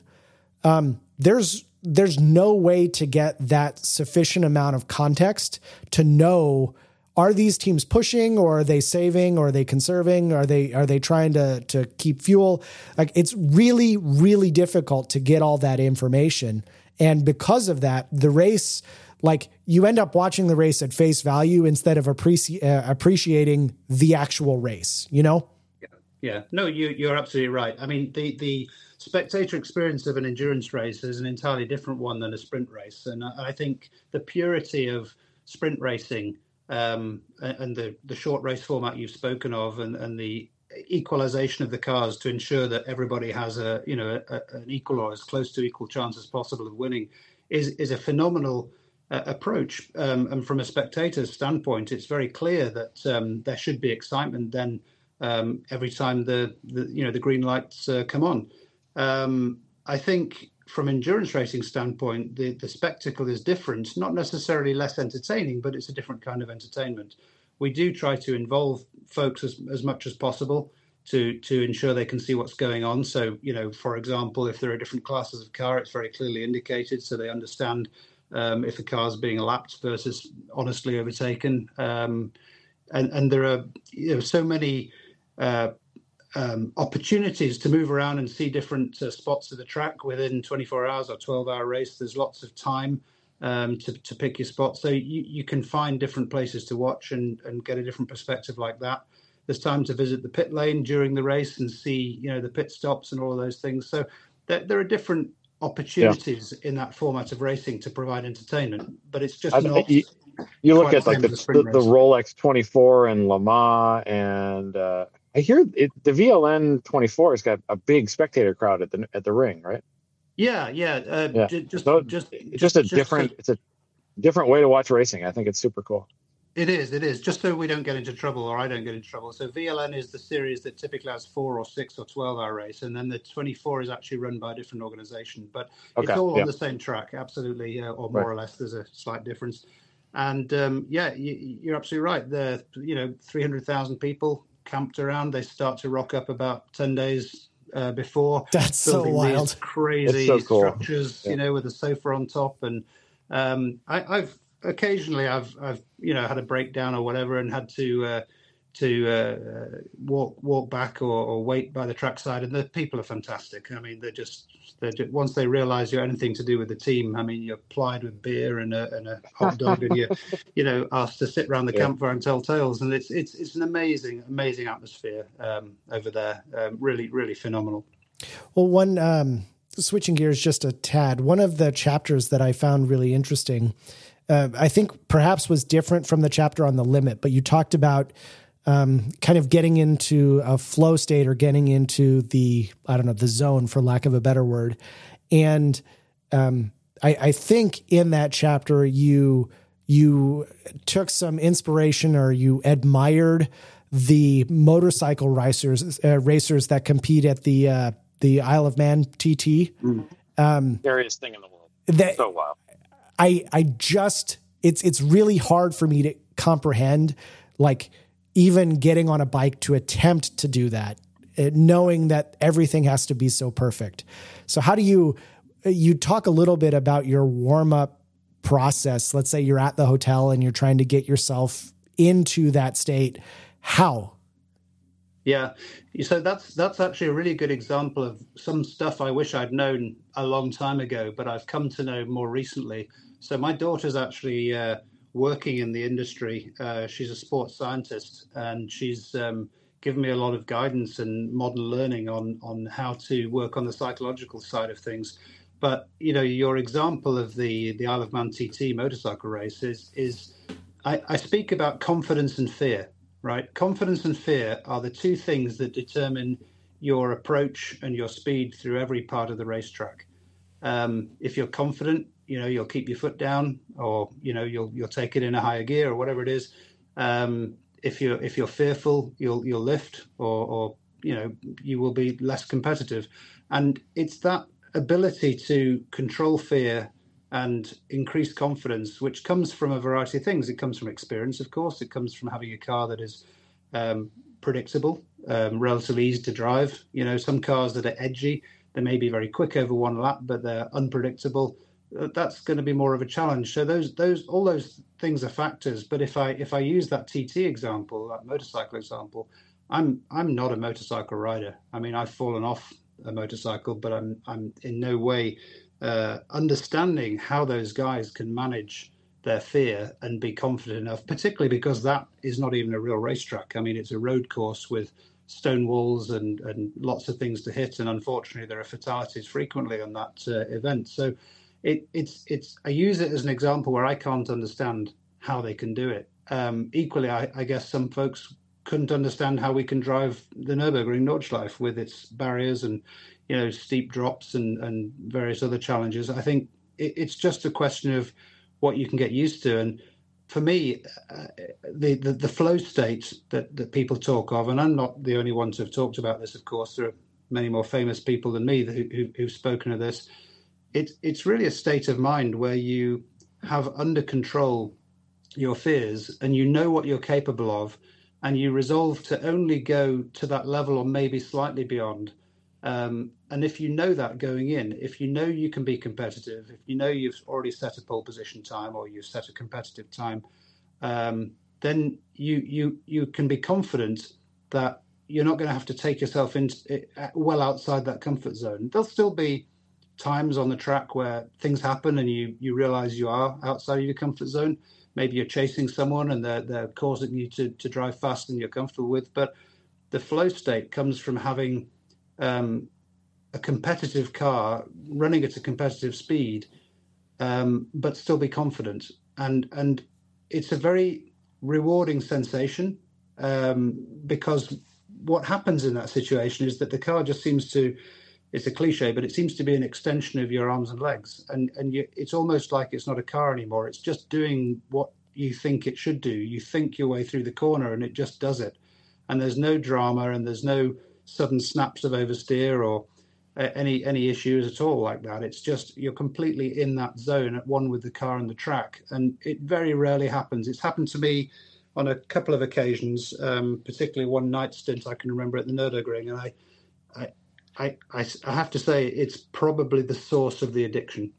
um, there's there's no way to get that sufficient amount of context to know, are these teams pushing, or are they saving, or are they conserving? Are they, are they trying to, to keep fuel? Like, it's really, really difficult to get all that information. And because of that, the race, like, you end up watching the race at face value instead of appreci- uh, appreciating the actual race, you know? Yeah. yeah. No, you, you're absolutely right. I mean, the, the spectator experience of an endurance race is an entirely different one than a sprint race. And I, I think the purity of sprint racing, Um, and the, the short race format you've spoken of, and, and the equalization of the cars to ensure that everybody has a, you know, a, an equal or as close to equal chance as possible of winning, is is a phenomenal uh, approach. Um, and from a spectator's standpoint, it's very clear that um, there should be excitement then um, every time the, the you know the green lights uh, come on. Um, I think from endurance racing standpoint, the, the spectacle is different, not necessarily less entertaining, but it's a different kind of entertainment. We do try to involve folks as, as much as possible to to ensure they can see what's going on. So, you know, for example, if there are different classes of car, it's very clearly indicated so they understand um, if a car is being lapped versus honestly overtaken. Um, and, and there are you know, so many uh, um, opportunities to move around and see different uh, spots of the track within twenty-four hours or twelve hour race. There's lots of time um, to, to pick your spot. So you, you can find different places to watch and, and get a different perspective like that. There's time to visit the pit lane during the race and see, you know, the pit stops and all of those things. So there, there are different opportunities yeah. in that format of racing to provide entertainment, but it's just I, not. You, you look at like the, the, the, the Rolex twenty-four and Le Mans, and uh, I hear it, the V L N twenty-four has got a big spectator crowd at the at the ring, right? Yeah, yeah. Uh, yeah. J- just, so, just, just, just a just different. To, it's a different way to watch racing. I think it's super cool. It is, it is, just so we don't get into trouble or I don't get into trouble. So V L N is the series that typically has four or six or twelve hour race, and then the twenty-four is actually run by a different organization. But okay, it's all yeah. on the same track, absolutely, uh, or more right. or less. There's a slight difference. And, um, yeah, you, you're absolutely right. The, you know, three hundred thousand people camped around. They start to rock up about ten days uh, before. That's so wild. Crazy so cool. structures, yeah. you know, with a sofa on top. And um, I, I've... Occasionally, I've I've you know had a breakdown or whatever, and had to uh, to uh, walk walk back or, or wait by the trackside. And the people are fantastic. I mean, they're just they're just, once they realise you're anything to do with the team. I mean, you're plied with beer and a and a hot dog, and you you know asked to sit around the yeah. campfire and tell tales. And it's it's it's an amazing amazing atmosphere um, over there. Um, really really phenomenal. Well, one um, switching gears just a tad. One of the chapters that I found really interesting. Uh, I think perhaps was different from the chapter on the limit, but you talked about um, kind of getting into a flow state or getting into the, I don't know, the zone for lack of a better word. And um, I, I think in that chapter, you, you took some inspiration or you admired the motorcycle racers, uh, racers that compete at the, uh, the Isle of Man T T. Mm. Um, scariest thing in the world. That, so wild. I, I just, it's, it's really hard for me to comprehend, like even getting on a bike to attempt to do that, knowing that everything has to be so perfect. So how do you, you talk a little bit about your warm up process. Let's say you're at the hotel and you're trying to get yourself into that state. How? Yeah. So that's, that's actually a really good example of some stuff I wish I'd known a long time ago, but I've come to know more recently. So my daughter's actually uh, working in the industry. Uh, she's a sports scientist, and she's um, given me a lot of guidance and modern learning on on how to work on the psychological side of things. But you know, your example of the the Isle of Man T T motorcycle race is is I, I speak about confidence and fear, right? Confidence and fear are the two things that determine your approach and your speed through every part of the racetrack. Um, if you're confident, you know, you'll keep your foot down, or, you know, you'll, you'll take it in a higher gear or whatever it is. Um, if you're, if you're fearful, you'll, you'll lift or, or, you know, you will be less competitive. And it's that ability to control fear and increase confidence, which comes from a variety of things. It comes from experience, of course. It comes from having a car that is um, predictable, um, relatively easy to drive. You know, some cars that are edgy, they may be very quick over one lap, but they're unpredictable. That's going to be more of a challenge. So those, those, all those things are factors. But if I, if I use that T T example, that motorcycle example, I'm, I'm not a motorcycle rider. I mean, I've fallen off a motorcycle, but I'm, I'm in no way uh, understanding how those guys can manage their fear and be confident enough, particularly because that is not even a real racetrack. I mean, it's a road course with stone walls and, and lots of things to hit. And unfortunately, there are fatalities frequently on that uh, event. So it, it's, it's, I use it as an example where I can't understand how they can do it. Um, equally, I, I guess some folks couldn't understand how we can drive the Nürburgring Nordschleife with its barriers and, you know, steep drops and, and various other challenges. I think it, it's just a question of what you can get used to. And for me, uh, the, the the flow state that, that people talk of, and I'm not the only one to have talked about this, of course, there are many more famous people than me who, who, who've spoken of this. it, it's really a state of mind where you have under control your fears and you know what you're capable of, and you resolve to only go to that level or maybe slightly beyond. Um, and if you know that going in, if you know you can be competitive, if you know you've already set a pole position time or you've set a competitive time, um, then you you you can be confident that you're not going to have to take yourself in uh, well outside that comfort zone. There'll still be times on the track where things happen and you you realize you are outside of your comfort zone. Maybe you're chasing someone and they're, they're causing you to, to drive fast and you're comfortable with. But the flow state comes from having um, a competitive car, running at a competitive speed, um, but still be confident. And, and it's a very rewarding sensation um, because what happens in that situation is that the car just seems to, it's a cliche, but it seems to be an extension of your arms and legs. And and you, it's almost like it's not a car anymore. It's just doing what you think it should do. You think your way through the corner and it just does it. And there's no drama and there's no sudden snaps of oversteer or uh, any, any issues at all like that. It's just you're completely in that zone at one with the car and the track. And it very rarely happens. It's happened to me on a couple of occasions, um, particularly one night stint I can remember at the Nürburgring. And I... I I, I, I have to say it's probably the source of the addiction.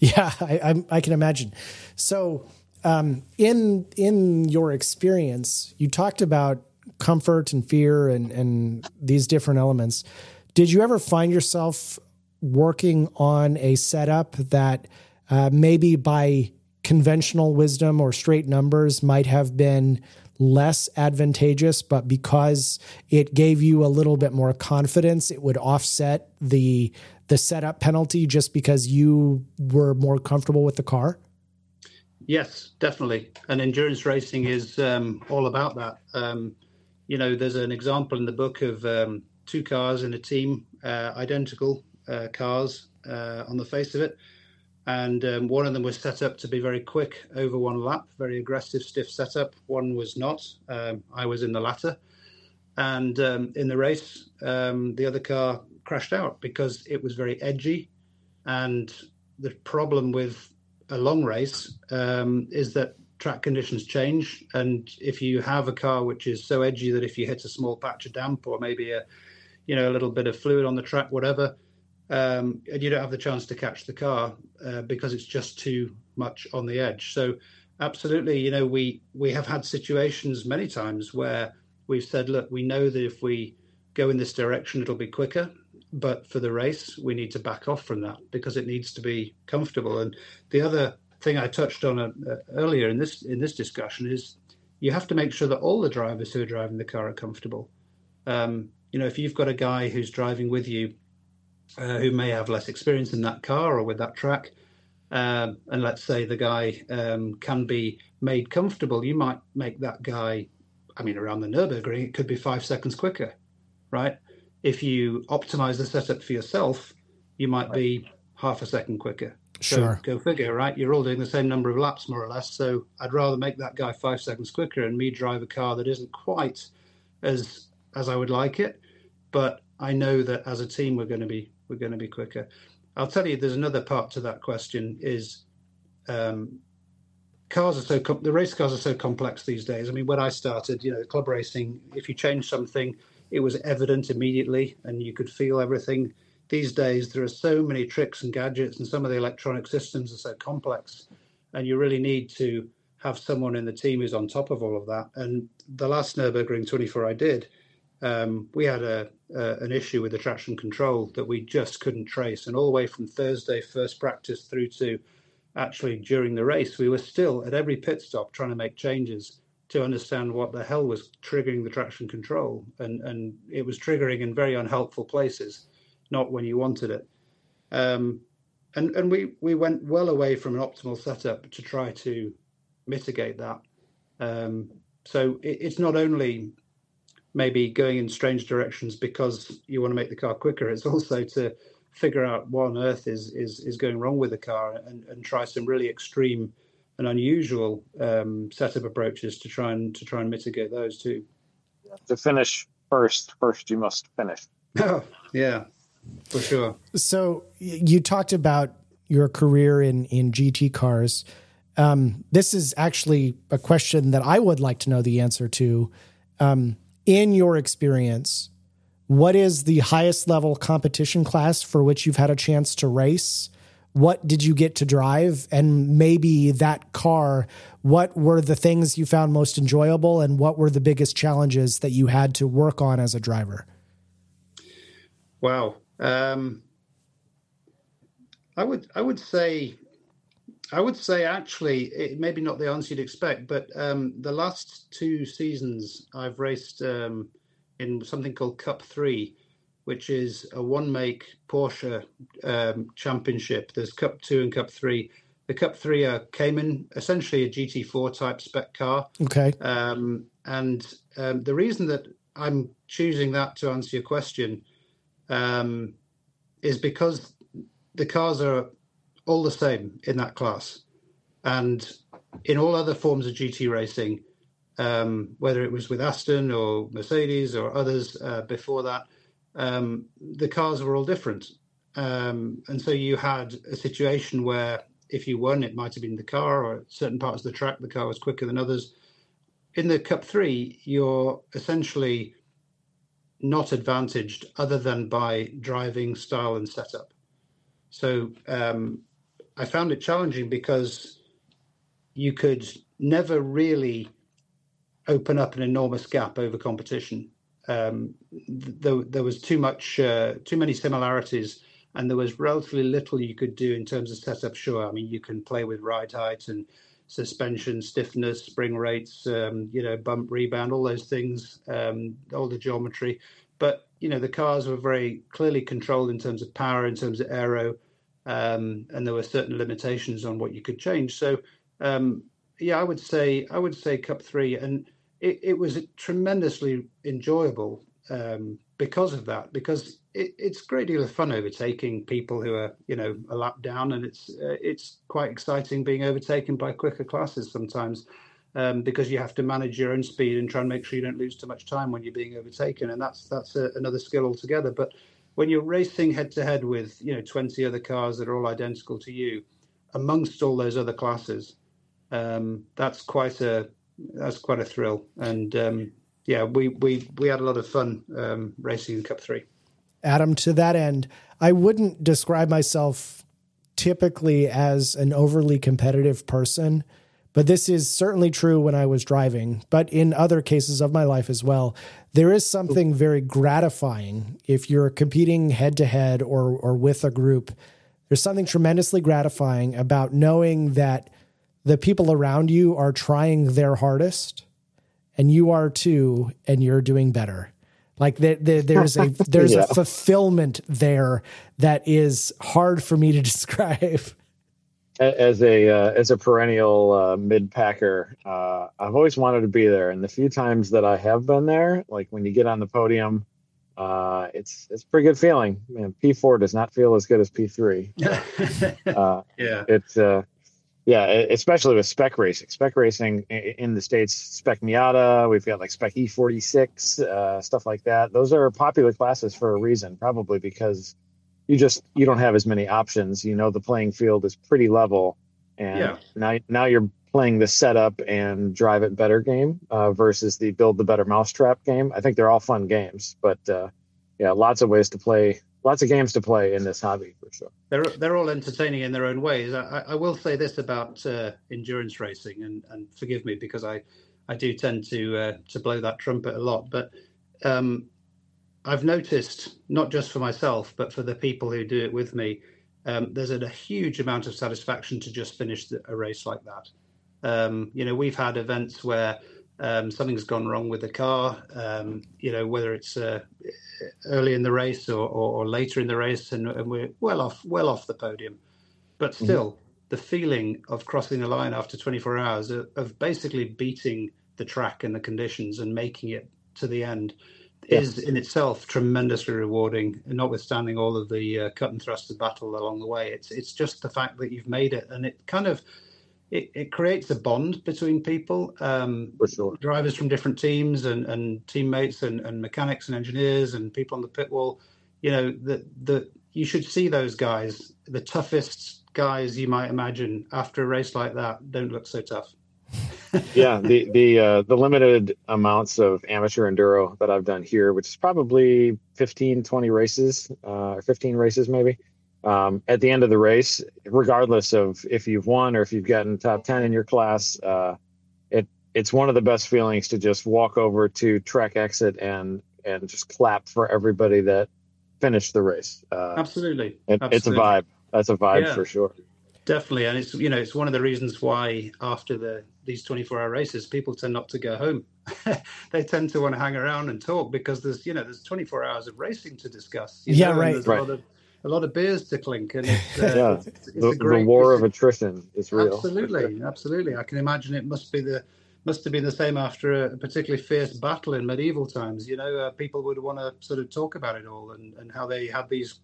Yeah, I, I, I can imagine. So um, in in your experience, you talked about comfort and fear and, and these different elements. Did you ever find yourself working on a setup that uh, maybe by conventional wisdom or straight numbers might have been less advantageous, but because it gave you a little bit more confidence, it would offset the the setup penalty just because you were more comfortable with the car? Yes, definitely. And endurance racing is um, all about that. Um, you know, there's an example in the book of um, two cars in a team, uh, identical uh, cars uh, on the face of it. And um, one of them was set up to be very quick over one lap, very aggressive, stiff setup. One was not. Um, I was in the latter. And um, in the race, um, the other car crashed out because it was very edgy. And the problem with a long race um, is that track conditions change. And if you have a car which is so edgy that if you hit a small patch of damp or maybe a, you know, a little bit of fluid on the track, whatever, Um, and you don't have the chance to catch the car uh, because it's just too much on the edge. So absolutely, you know, we, we have had situations many times where we've said, look, we know that if we go in this direction, it'll be quicker. But for the race, we need to back off from that because it needs to be comfortable. And the other thing I touched on uh, earlier in this in this discussion is you have to make sure that all the drivers who are driving the car are comfortable. Um, you know, if you've got a guy who's driving with you Uh, who may have less experience in that car or with that track, um, and let's say the guy um, can be made comfortable, you might make that guy, I mean, around the Nürburgring, it could be five seconds quicker, right? If you optimize the setup for yourself, you might be half a second quicker. Sure. So go figure, right? You're all doing the same number of laps, more or less, so I'd rather make that guy five seconds quicker and me drive a car that isn't quite as as I would like it, but I know that as a team we're going to be we're going to be quicker. I'll tell you, there's another part to that question is um, cars are so com- the race cars are so complex these days. I mean, when I started, you know, club racing, if you change something, it was evident immediately, and you could feel everything. These days, there are so many tricks and gadgets, and some of the electronic systems are so complex, and you really need to have someone in the team who's on top of all of that. And the last Nürburgring twenty-four I did, Um, we had a, uh, an issue with the traction control that we just couldn't trace. And all the way from Thursday, first practice, through to actually during the race, we were still at every pit stop trying to make changes to understand what the hell was triggering the traction control. And, and it was triggering in very unhelpful places, not when you wanted it. Um, and and we, we went well away from an optimal setup to try to mitigate that. Um, so it, it's not only maybe going in strange directions because you want to make the car quicker. It's also to figure out what on earth is is, is going wrong with the car and, and try some really extreme and unusual um, setup approaches to try and to try and mitigate those too. To finish first, first you must finish. Oh, yeah. for sure. So you talked about your career in, in G T cars. Um, this is actually a question that I would like to know the answer to. Um, in your experience, what is the highest level competition class for which you've had a chance to race? What did you get to drive? And maybe that car, what were the things you found most enjoyable, and what were the biggest challenges that you had to work on as a driver? Wow. Um, I would, I would say, I would say actually, it maybe not the answer you'd expect, but um, the last two seasons I've raced um, in something called Cup Three, which is a one-make Porsche um, championship. There's Cup Two and Cup Three. The Cup Three are Cayman, essentially a G T four type spec car. Okay. Um, and um, the reason that I'm choosing that to answer your question um, is because the cars are all the same in that class, and in all other forms of G T racing, um, whether it was with Aston or Mercedes or others uh, before that. Um, the cars were all different. Um, and so you had a situation where if you won, it might have been the car, or at certain parts of the track, the car was quicker than others. In the Cup Three, you're essentially not advantaged other than by driving, style, and setup. So um, I found it challenging because you could never really open up an enormous gap over competition. Um, there, there was too much, uh, too many similarities, and there was relatively little you could do in terms of setup. Sure, I mean, you can play with ride height and suspension stiffness, spring rates, um, you know, bump rebound, all those things, um, all the geometry. But you know, the cars were very clearly controlled in terms of power, in terms of aero, um, and there were certain limitations on what you could change. So, um, yeah, I would say, I would say Cup Three, and It, it was tremendously enjoyable um, because of that, because it, it's a great deal of fun overtaking people who are, you know, a lap down, and it's uh, it's quite exciting being overtaken by quicker classes sometimes um, because you have to manage your own speed and try and make sure you don't lose too much time when you're being overtaken, and that's that's a, another skill altogether. But when you're racing head-to-head with, you know, twenty other cars that are all identical to you amongst all those other classes, um, that's quite a... That's quite a thrill. And um, yeah, we, we, we had a lot of fun um, racing in Cup Three. Adam, to that end, I wouldn't describe myself typically as an overly competitive person, but this is certainly true when I was driving, but in other cases of my life as well. There is something very gratifying if you're competing head to head or or with a group. There's something tremendously gratifying about knowing that the people around you are trying their hardest, and you are too, and you're doing better. Like there, there, there's a there's yeah. a fulfillment there that is hard for me to describe. As a uh, as a perennial uh, mid packer, uh, I've always wanted to be there, and the few times that I have been there, like when you get on the podium, uh, it's it's a pretty good feeling. Man, P four does not feel as good as P three. uh, yeah, it's. Uh, Yeah, especially with spec racing. Spec racing in the States, spec Miata, we've got like spec E forty-six, uh, stuff like that. Those are popular classes for a reason, probably because you just you don't have as many options. You know, the playing field is pretty level, and yeah. now now you're playing the setup and drive it better game uh, versus the build the better mousetrap game. I think they're all fun games, but uh, yeah, lots of ways to play. Lots of games to play in this hobby, for sure. They're they're all entertaining in their own ways. I, I will say this about uh, endurance racing, and, and forgive me because I, I do tend to uh, to blow that trumpet a lot. But um, I've noticed, not just for myself, but for the people who do it with me, um, there's a, a huge amount of satisfaction to just finish the, a race like that. Um, you know, we've had events where um, something's gone wrong with the car, um, you know, whether it's uh, early in the race or, or, or later in the race, and, and we're well off, well off the podium. But still, mm-hmm. the feeling of crossing the line after twenty-four hours of, of basically beating the track and the conditions and making it to the end yes. is in itself tremendously rewarding. And notwithstanding all of the uh, cut and thrust battle along the way, it's it's just the fact that you've made it, and it kind of. It, it creates a bond between people, um, For sure. drivers from different teams and, and teammates and, and mechanics and engineers and people on the pit wall. You know, the, the, you should see those guys, the toughest guys you might imagine, after a race like that, don't look so tough. yeah, the the uh, the limited amounts of amateur enduro that I've done here, which is probably fifteen, twenty races, uh, or fifteen races maybe. Um, at the end of the race, regardless of if you've won or if you've gotten top ten in your class, uh, it it's one of the best feelings to just walk over to track exit and and just clap for everybody that finished the race. Uh, Absolutely. It, Absolutely, it's a vibe. That's a vibe yeah. for sure. Definitely, and it's you know it's one of the reasons why after the these twenty-four hour races, people tend not to go home. They tend to want to hang around and talk because there's you know there's twenty-four hours of racing to discuss. You yeah, know, right. There's right. A lot of, a lot of beers to clink, and it's, uh, yeah, it's, it's the, a great, the war of attrition is real. Absolutely, absolutely. I can imagine it must be the must have been the same after a particularly fierce battle in medieval times. You know, uh, people would want to sort of talk about it all and and how they have these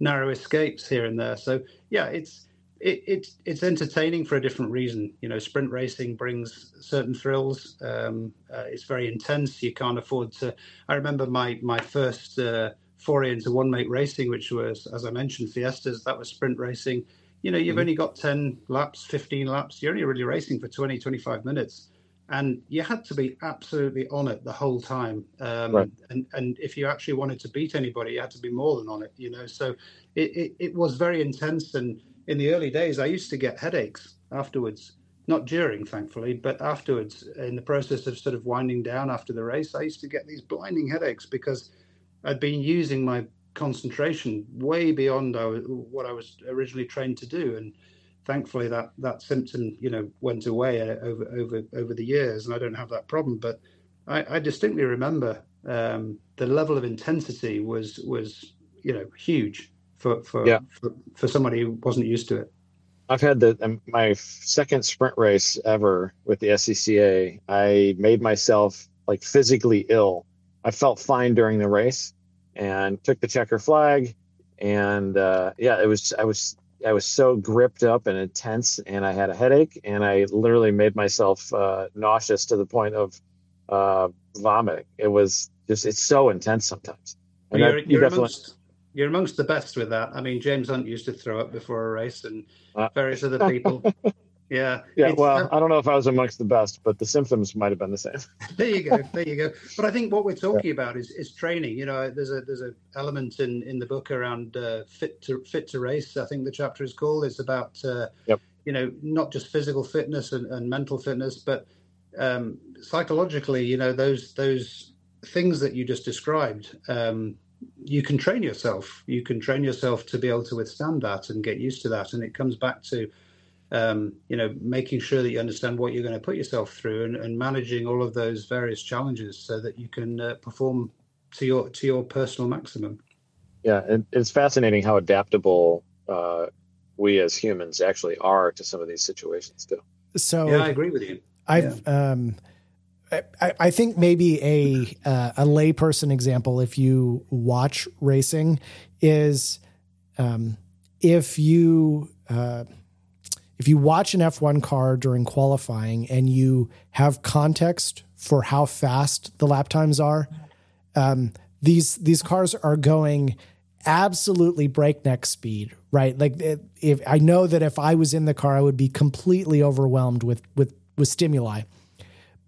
narrow escapes here and there. So yeah, it's. It, it it's entertaining for a different reason. You know, sprint racing brings certain thrills. Um, uh, it's very intense. You can't afford to. I remember my my first uh, foray into one make racing, which was, as I mentioned, Fiestas. That was sprint racing. You know, you've mm-hmm. only got ten laps, fifteen laps. You're only really racing for twenty, twenty-five minutes, and you had to be absolutely on it the whole time. Um, right. And and if you actually wanted to beat anybody, you had to be more than on it. You know, so it it, it was very intense. And in the early days, I used to get headaches afterwards, not during, thankfully, but afterwards in the process of sort of winding down after the race, I used to get these blinding headaches because I'd been using my concentration way beyond what I was originally trained to do. And thankfully that, that symptom, you know, went away over, over, over the years and I don't have that problem. But I, I distinctly remember um, the level of intensity was, was, you know, huge. For for, yeah. for for somebody who wasn't used to it. I've had the um, my second sprint race ever with the S C C A. I made myself like physically ill. I felt fine during the race, and took the checker flag, and uh, yeah, it was I was I was so gripped up and intense, and I had a headache, and I literally made myself uh, nauseous to the point of uh, vomiting. It was just it's so intense sometimes. And you're, I, you you're definitely. Amongst- You're amongst the best with that. I mean, James Hunt used to throw up before a race and various other people. Yeah. Yeah, it's, well, uh, I don't know if I was amongst the best, but the symptoms might have been the same. There you go. There you go. But I think what we're talking yeah. about is, is training. You know, there's a there's an element in, in the book around uh, fit to fit to race, I think the chapter is called. It's about, uh, yep. you know, not just physical fitness and, and mental fitness, but um, psychologically, you know, those, those things that you just described, um, you can train yourself. You can train yourself to be able to withstand that and get used to that. And it comes back to, um, you know, making sure that you understand what you're going to put yourself through and, and managing all of those various challenges so that you can uh, perform to your to your personal maximum. Yeah, and it's fascinating how adaptable uh, we as humans actually are to some of these situations too. So yeah, I agree with you. I've. Yeah. Um, I, I think maybe a uh, a layperson example, if you watch racing, is um, if you uh, if you watch an F one car during qualifying and you have context for how fast the lap times are, um, these these cars are going absolutely breakneck speed, right? Like if I know that if I was in the car, I would be completely overwhelmed with with, with stimuli.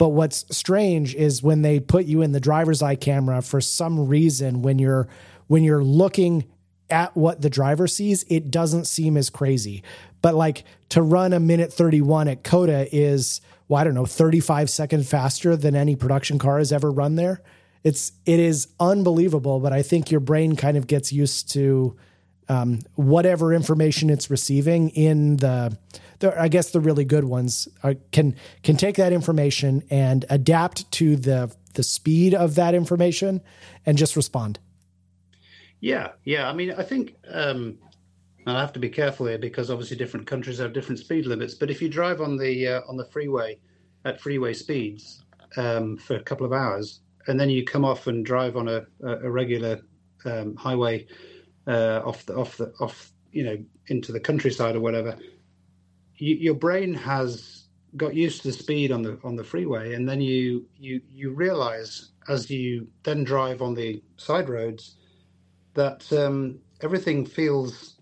But what's strange is when they put you in the driver's eye camera, for some reason, when you're when you're looking at what the driver sees, it doesn't seem as crazy. But like to run a minute thirty-one at COTA is, well, I don't know, thirty-five seconds faster than any production car has ever run there. It's it is unbelievable. But I think your brain kind of gets used to um, whatever information it's receiving in the. I guess the really good ones are, can can take that information and adapt to the the speed of that information and just respond. Yeah, yeah. I mean, I think, um, and I have to be careful here because obviously different countries have different speed limits. But if you drive on the uh, on the freeway at freeway speeds um, for a couple of hours, and then you come off and drive on a, a regular um, highway uh, off the off the off you know into the countryside or whatever. Your brain has got used to the speed on the on the freeway, and then you you you realize as you then drive on the side roads that um, everything feels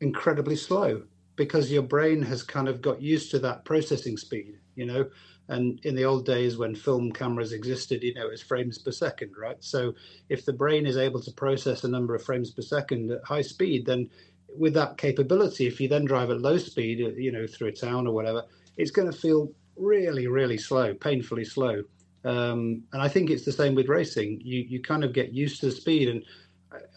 incredibly slow because your brain has kind of got used to that processing speed, you know. And in the old days when film cameras existed, you know, it's frames per second, right? So if the brain is able to process a number of frames per second at high speed, then with that capability, if you then drive at low speed, you know, through a town or whatever, it's going to feel really, really slow, painfully slow. Um, and I think it's the same with racing. You you kind of get used to the speed. And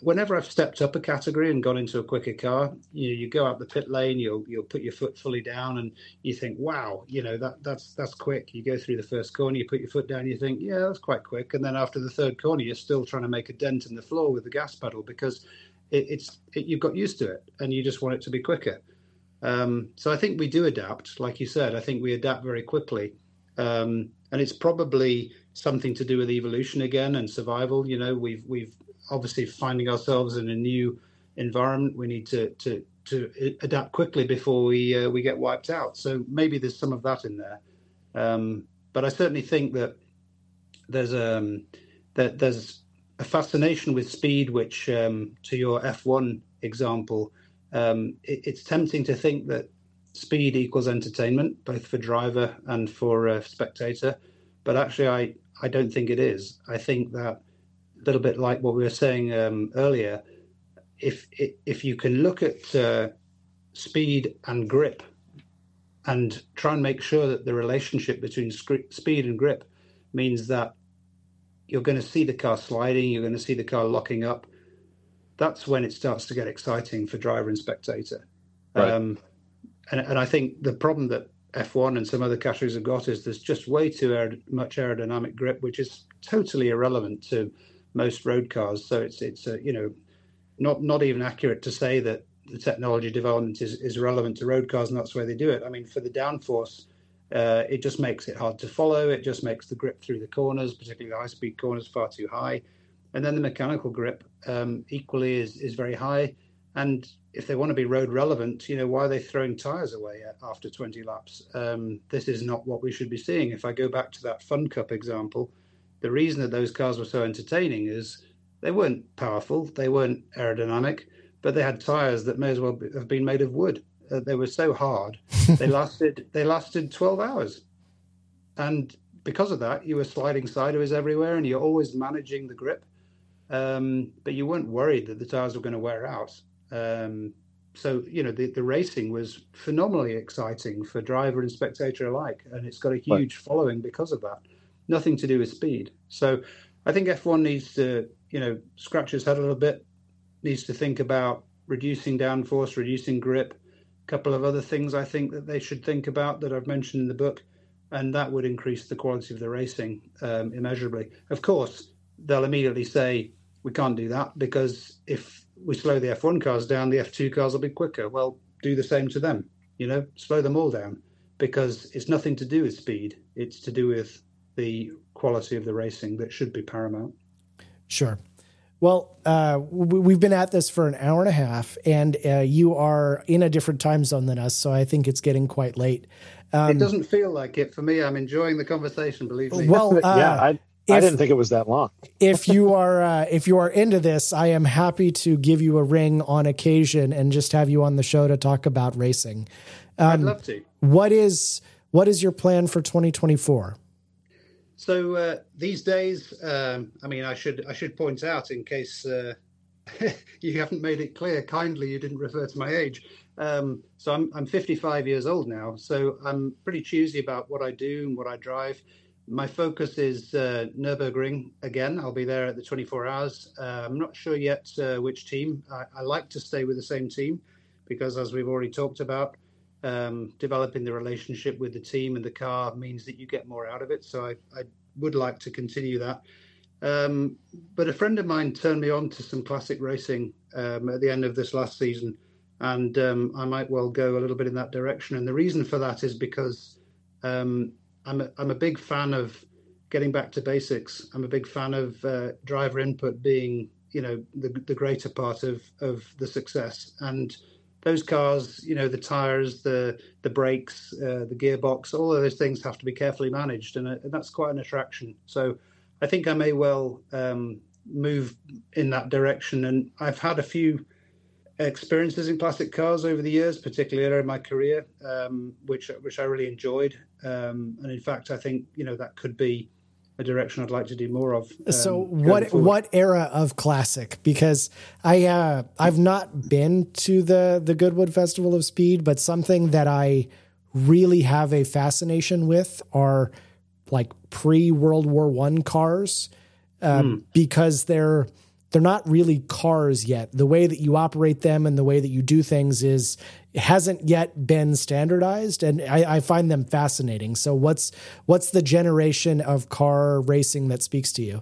whenever I've stepped up a category and gone into a quicker car, you you go out the pit lane, you'll you'll put your foot fully down, and you think, wow, you know, that that's that's quick. You go through the first corner, you put your foot down, you think, yeah, that's quite quick. And then after the third corner, you're still trying to make a dent in the floor with the gas pedal because it, it's it, you've got used to it, and you just want it to be quicker. Um, so I think we do adapt, like you said. I think we adapt very quickly, um, and it's probably something to do with evolution again and survival. You know, we've we've obviously finding ourselves in a new environment, we need to to, to adapt quickly before we uh, we get wiped out. So maybe there's some of that in there, um, but I certainly think that there's um that there's a fascination with speed, which um, to your F one example, um, it, it's tempting to think that speed equals entertainment, both for driver and for uh, spectator, but actually I I don't think it is. I think that a little bit like what we were saying um, earlier, if if you can look at uh, speed and grip and try and make sure that the relationship between sc- speed and grip means that you're going to see the car sliding, you're going to see the car locking up, that's when it starts to get exciting for driver and spectator. Right. Um, and, and I think the problem that F one and some other categories have got is there's just way too aer- much aerodynamic grip, which is totally irrelevant to most road cars. So it's it's uh, you know, not not even accurate to say that the technology development is, is relevant to road cars, and that's where they do it. I mean, for the downforce, uh, it just makes it hard to follow. It just makes the grip through the corners, particularly the high-speed corners, far too high. And then the mechanical grip um, equally is is very high. And if they want to be road relevant, you know, why are they throwing tyres away after twenty laps? Um, this is not what we should be seeing. If I go back to that Fun Cup example, the reason that those cars were so entertaining is they weren't powerful, they weren't aerodynamic, but they had tires that may as well be, have been made of wood. Uh, they were so hard. They lasted. They lasted twelve hours, and because of that, you were sliding sideways everywhere, and you're always managing the grip. Um, but you weren't worried that the tires were going to wear out. Um, so you know the, the racing was phenomenally exciting for driver and spectator alike, and it's got a huge right. following because of that. Nothing to do with speed. So I think F one needs to, you know, scratch its head a little bit, needs to think about reducing downforce, reducing grip, a couple of other things I think that they should think about that I've mentioned in the book, and that would increase the quality of the racing um, immeasurably. Of course, they'll immediately say, we can't do that because if we slow the F one cars down, the F two cars will be quicker. Well, do the same to them, you know, slow them all down, because it's nothing to do with speed. It's to do with the quality of the racing that should be paramount. Sure. Well, uh, we, we've been at this for an hour and a half, and uh, you are in a different time zone than us, so I think it's getting quite late. Um, it doesn't feel like it for me. I'm enjoying the conversation, believe me. Well, uh, yeah, I, if, I didn't think it was that long. if you are uh, if you are into this, I am happy to give you a ring on occasion and just have you on the show to talk about racing. Um, I'd love to. What is what is your plan for twenty twenty-four? So uh, these days, um, I mean, I should I should point out, in case uh, you haven't made it clear, kindly you didn't refer to my age. Um, so I'm I'm fifty-five years old now. So I'm pretty choosy about what I do and what I drive. My focus is uh, Nürburgring again. I'll be there at the twenty-four hours. Uh, I'm not sure yet uh, which team. I, I like to stay with the same team because, as we've already talked about, Um, developing the relationship with the team and the car means that you get more out of it. So I, I would like to continue that. Um, but a friend of mine turned me on to some classic racing um, at the end of this last season. And um, I might well go a little bit in that direction. And the reason for that is because um, I'm, a, I'm a big fan of getting back to basics. I'm a big fan of uh, driver input being, you know, the, the greater part of, of the success. And those cars, you know, the tires, the the brakes, uh, the gearbox, all of those things have to be carefully managed, and, uh, and that's quite an attraction. So I think I may well um, move in that direction. And I've had a few experiences in classic cars over the years, particularly earlier in my career, um, which which I really enjoyed. Um, and in fact, I think, you know, that could be a direction I'd like to do more of. Um, so what forward. what era of classic? Because I uh, I've not been to the the Goodwood Festival of Speed, but something that I really have a fascination with are like pre-World War One cars, um, mm. because they're they're not really cars yet. The way that you operate them and the way that you do things is hasn't yet been standardized, and I, I find them fascinating. So what's what's the generation of car racing that speaks to you?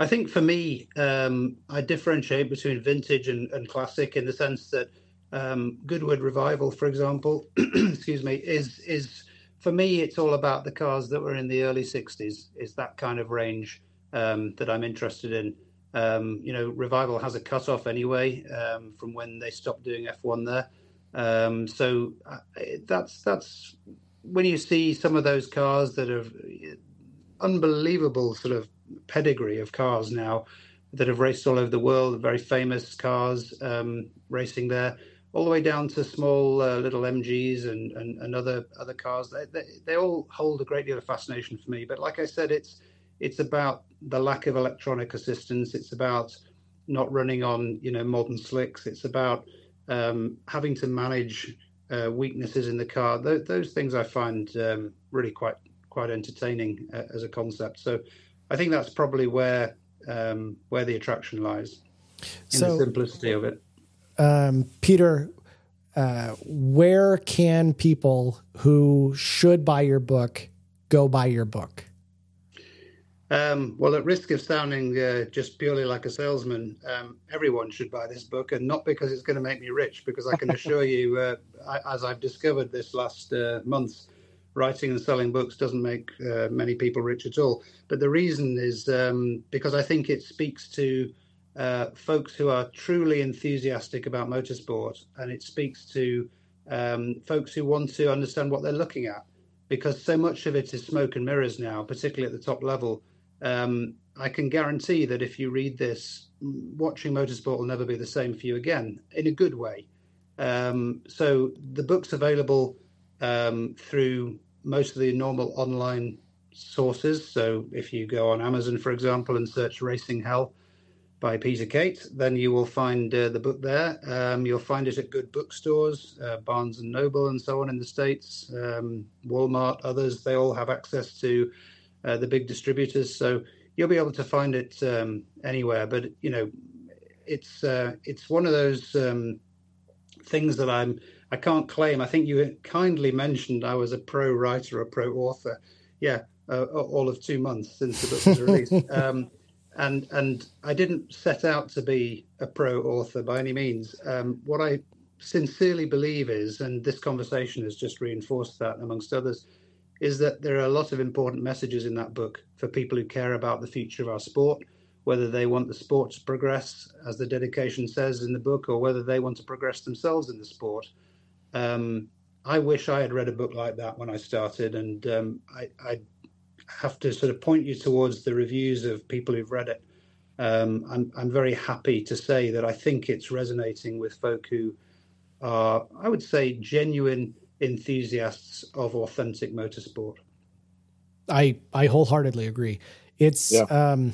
I think for me, um, I differentiate between vintage and, and classic in the sense that um, Goodwood Revival, for example, excuse me, is is for me it's all about the cars that were in the early sixties. It's that kind of range um, that I'm interested in. Um, you know, Revival has a cutoff anyway um, from when they stopped doing F one there. Um, so uh, that's that's when you see some of those cars that have unbelievable sort of pedigree of cars now that have raced all over the world, very famous cars um, racing there, all the way down to small uh, little M Gs and, and, and other other cars. They, they they all hold a great deal of fascination for me. But like I said, it's it's about the lack of electronic assistance. It's about not running on, you know, modern slicks. It's about um, having to manage uh, weaknesses in the car. Th- those things I find um, really quite quite entertaining uh, as a concept. So I think that's probably where um, where the attraction lies in so, the simplicity of it. Um, Peter, uh, where can people who should buy your book go buy your book? Um, well, at risk of sounding uh, just purely like a salesman, um, everyone should buy this book, and not because it's going to make me rich, because I can assure you, uh, I, as I've discovered this last uh, month, writing and selling books doesn't make uh, many people rich at all. But the reason is um, because I think it speaks to uh, folks who are truly enthusiastic about motorsport, and it speaks to um, folks who want to understand what they're looking at, because so much of it is smoke and mirrors now, particularly at the top level. Um, I can guarantee that if you read this, watching motorsport will never be the same for you again, in a good way. Um, so the book's available um, through most of the normal online sources. So if you go on Amazon, for example, and search Racing Hell by Peter Cate, then you will find uh, the book there. Um, you'll find it at good bookstores, uh, Barnes and Noble and so on in the States, um, Walmart, others. They all have access to Uh, the big distributors, so you'll be able to find it um, anywhere. But you know, it's uh, it's one of those um, things that I'm I can't claim. I think you kindly mentioned I was a pro writer or pro author. Yeah, uh, all of two months since the book was released, um, and and I didn't set out to be a pro author by any means. Um, what I sincerely believe is, and this conversation has just reinforced that, amongst others, is that there are a lot of important messages in that book for people who care about the future of our sport, whether they want the sport to progress, as the dedication says in the book, or whether they want to progress themselves in the sport. Um, I wish I had read a book like that when I started, and um, I, I have to sort of point you towards the reviews of people who've read it. Um, I'm, I'm very happy to say that I think it's resonating with folk who are, I would say, genuine enthusiasts of authentic motorsport. I I wholeheartedly agree. It's yeah. um,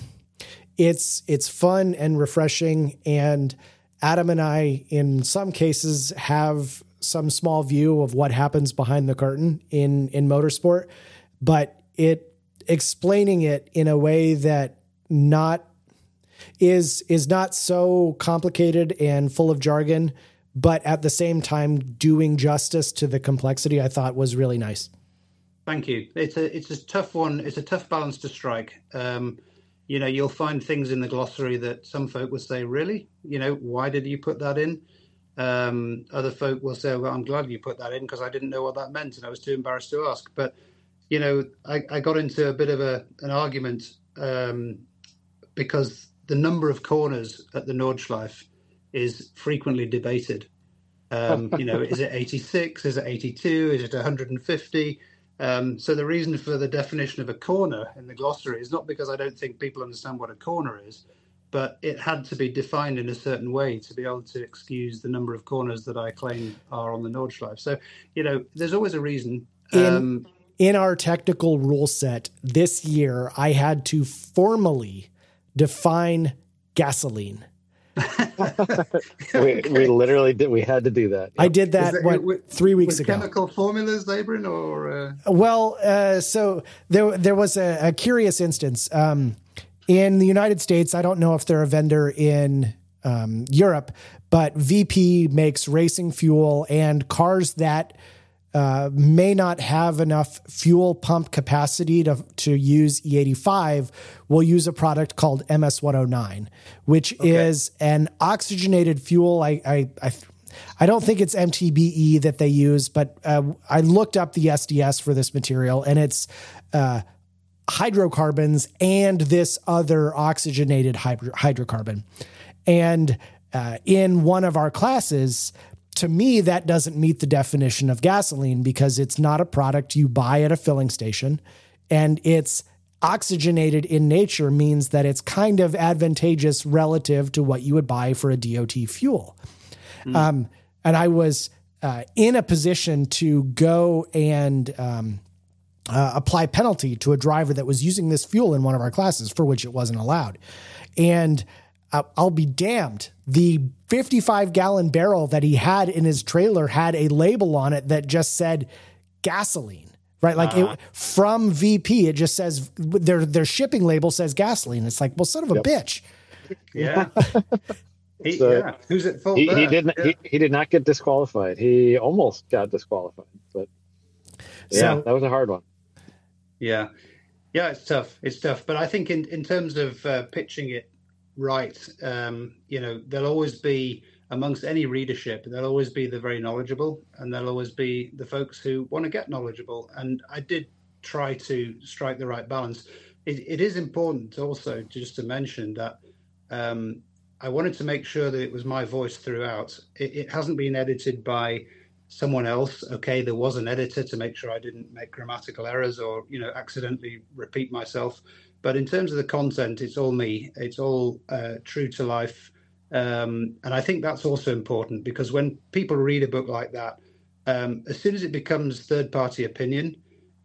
it's it's fun and refreshing. And Adam and I, in some cases, have some small view of what happens behind the curtain in in motorsport. But it explaining it in a way that not is is not so complicated and full of jargon, but at the same time, doing justice to the complexity, I thought was really nice. Thank you. It's a it's a tough one. It's a tough balance to strike. Um, you know, you'll find things in the glossary that some folk will say, really? You know, why did you put that in? Um, other folk will say, well, I'm glad you put that in because I didn't know what that meant and I was too embarrassed to ask. But, you know, I, I got into a bit of a an argument um, because the number of corners at the Nordschleife is frequently debated. Um, you know, is it eighty-six? Is it eighty-two? Is it one hundred fifty? Um, so the reason for the definition of a corner in the glossary is not because I don't think people understand what a corner is, but it had to be defined in a certain way to be able to excuse the number of corners that I claim are on the Nordschleife. So, you know, there's always a reason. Um, in, in our technical rule set this year, I had to formally define gasoline. we, we literally did. We had to do that. Yep. I did that, that what with, three weeks ago. Chemical formulas, Labrin, or uh... well, uh, so there there was a, a curious instance um, in the United States. I don't know if they're a vendor in um, Europe, but V P makes racing fuel and cars that uh, may not have enough fuel pump capacity to to use E eighty-five will use a product called M S one oh nine, which okay. is an oxygenated fuel. I, I, I, I don't think it's M T B E that they use, but uh, I looked up the S D S for this material, and it's uh, hydrocarbons and this other oxygenated hydro- hydrocarbon. And uh, in one of our classes, to me, that doesn't meet the definition of gasoline because it's not a product you buy at a filling station, and it's oxygenated in nature means that it's kind of advantageous relative to what you would buy for a D O T fuel. Mm. Um, and I was uh, in a position to go and um, uh, apply penalty to a driver that was using this fuel in one of our classes for which it wasn't allowed. And uh, I'll be damned. The fifty-five gallon barrel that he had in his trailer had a label on it that just said gasoline, right? Like uh-huh. it, from V P, it just says their, their shipping label says gasoline. It's like, well, son of a yep. bitch. Yeah. he, so, yeah. Who's at fault? He, he didn't, yeah. he, he did not get disqualified. He almost got disqualified, but yeah, so, that was a hard one. Yeah. Yeah. It's tough. It's tough. But I think in, in terms of uh, pitching it, right. Um, you know, there'll always be amongst any readership, there'll always be the very knowledgeable, and there'll always be the folks who want to get knowledgeable. And I did try to strike the right balance. It, it is important also just to mention that um, I wanted to make sure that it was my voice throughout. It, it hasn't been edited by someone else. Okay, there was an editor to make sure I didn't make grammatical errors or, you know, accidentally repeat myself. But in terms of the content, it's all me. It's all uh, true to life. Um, and I think that's also important because when people read a book like that, um, as soon as it becomes third-party opinion,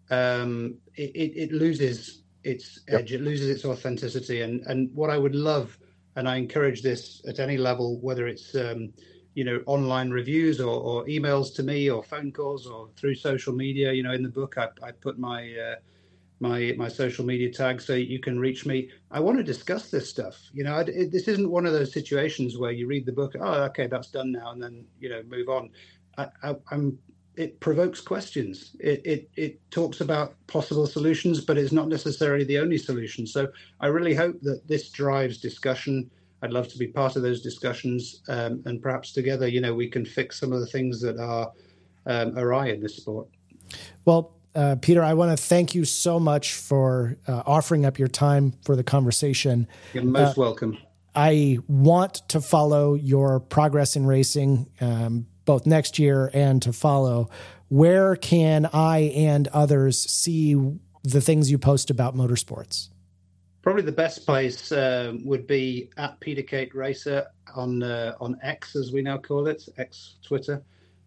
um, it, it, it loses its edge. Yep. It loses its authenticity. And, and what I would love, and I encourage this at any level, whether it's um, you know, online reviews or, or emails to me or phone calls or through social media. You know, in the book, I, I put my... Uh, my my social media tag so you can reach me. I want to discuss this stuff. You know, I, it, this isn't one of those situations where you read the book, oh, okay, that's done now, and then, you know, move on. I, I, I'm, it provokes questions. It, it it talks about possible solutions, but it's not necessarily the only solution. So I really hope that this drives discussion. I'd love to be part of those discussions, um, and perhaps together, you know, we can fix some of the things that are um, awry in this sport. Well, Uh, Peter, I want to thank you so much for uh, offering up your time for the conversation. You're most uh, welcome. I want to follow your progress in racing um, both next year and to follow. Where can I and others see the things you post about motorsports? Probably the best place uh, would be at Peter Cate Racer on, uh, on X, as we now call it, X Twitter.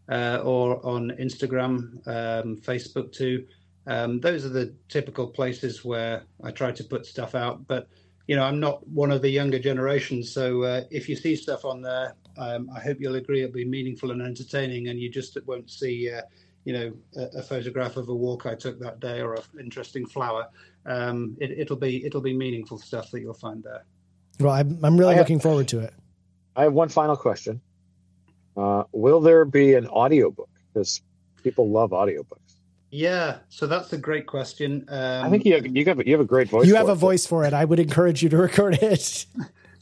Uh, or on Instagram, um, Facebook too. Um, those are the typical places where I try to put stuff out. But, you know, I'm not one of the younger generation. So uh, if you see stuff on there, um, I hope you'll agree it'll be meaningful and entertaining. And you just won't see, uh, you know, a, a photograph of a walk I took that day or an interesting flower. Um, it, it'll be it'll be meaningful stuff that you'll find there. Well, I'm, I'm really I looking have, forward to it. I have one final question. Uh, will there be an audiobook? Because people love audiobooks. Yeah, so that's a great question. Um, I think you have, you have you have a great voice. You have for a it. voice for it. I would encourage you to record it.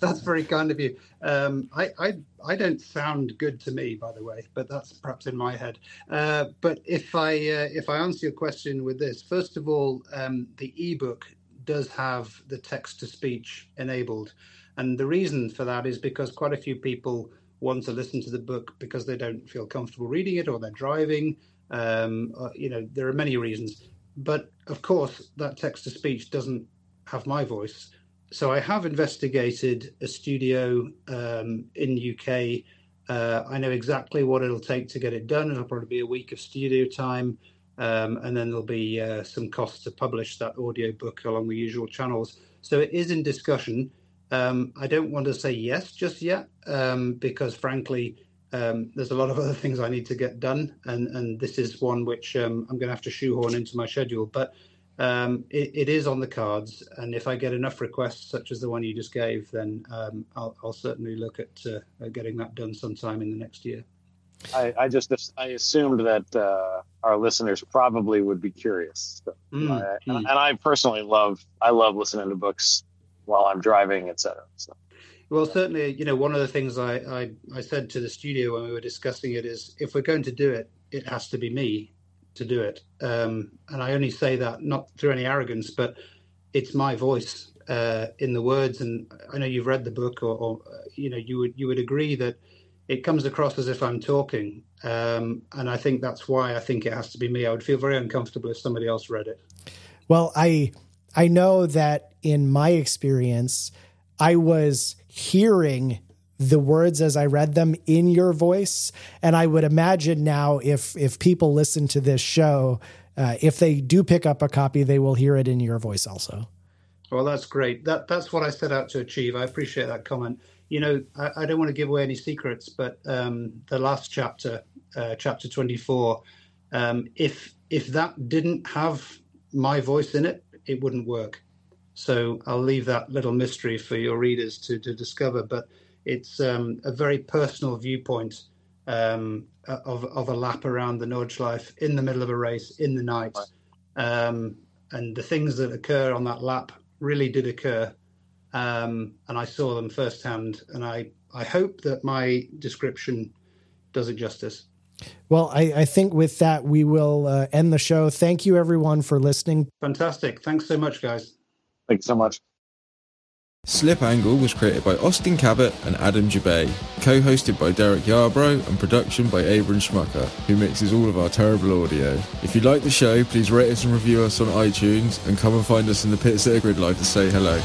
That's very kind of you. Um, I, I I don't sound good to me, by the way, but that's perhaps in my head. Uh, but if I uh, if I answer your question with this, first of all, um, the ebook does have the text to speech enabled, and the reason for that is because quite a few people want to listen to the book because they don't feel comfortable reading it or they're driving. Um, or, you know, there are many reasons. But, of course, that text-to-speech doesn't have my voice. So I have investigated a studio um, in the U K. Uh, I know exactly what it'll take to get it done. It'll probably be a week of studio time. Um, and then there'll be uh, some costs to publish that audiobook along the usual channels. So it is in discussion. Um, I don't want to say yes just yet, um, because frankly, um, there's a lot of other things I need to get done. And, and this is one which um, I'm going to have to shoehorn into my schedule. But um, it, it is on the cards. And if I get enough requests, such as the one you just gave, then um, I'll, I'll certainly look at uh, getting that done sometime in the next year. I, I just I assumed that uh, our listeners probably would be curious, so, mm, uh, and, and I personally love I love listening to books while I'm driving, et cetera. So, well, certainly, you know, one of the things I, I I said to the studio when we were discussing it is, if we're going to do it, it has to be me to do it, um, and I only say that not through any arrogance, but it's my voice uh, in the words. And I know you've read the book, or, or you know, you would you would agree that it comes across as if I'm talking. Um, and I think that's why I think it has to be me. I would feel very uncomfortable if somebody else read it. Well, I, I know that in my experience, I was hearing the words as I read them in your voice. And I would imagine now if, if people listen to this show, uh, if they do pick up a copy, they will hear it in your voice also. Well, that's great. That, that's what I set out to achieve. I appreciate that comment. You know, I, I don't want to give away any secrets, but um, the last chapter, uh, chapter twenty-four, um, if if that didn't have my voice in it, it wouldn't work. So I'll leave that little mystery for your readers to, to discover. But it's um, a very personal viewpoint um, of of a lap around the Nordschleife in the middle of a race in the night, um, and the things that occur on that lap really did occur. Um, and I saw them firsthand, and I, I hope that my description does it justice. Well, I, I think with that, we will uh, end the show. Thank you, everyone, for listening. Fantastic. Thanks so much, guys. Thanks so much. SlipAngle was created by Austin Cabot and Adam Jabay, co-hosted by Derek Yarbrough, and production by Abram Schmucker, who mixes all of our terrible audio. If you like the show, please rate us and review us on iTunes, and come and find us in the pits at GridLife to say hello.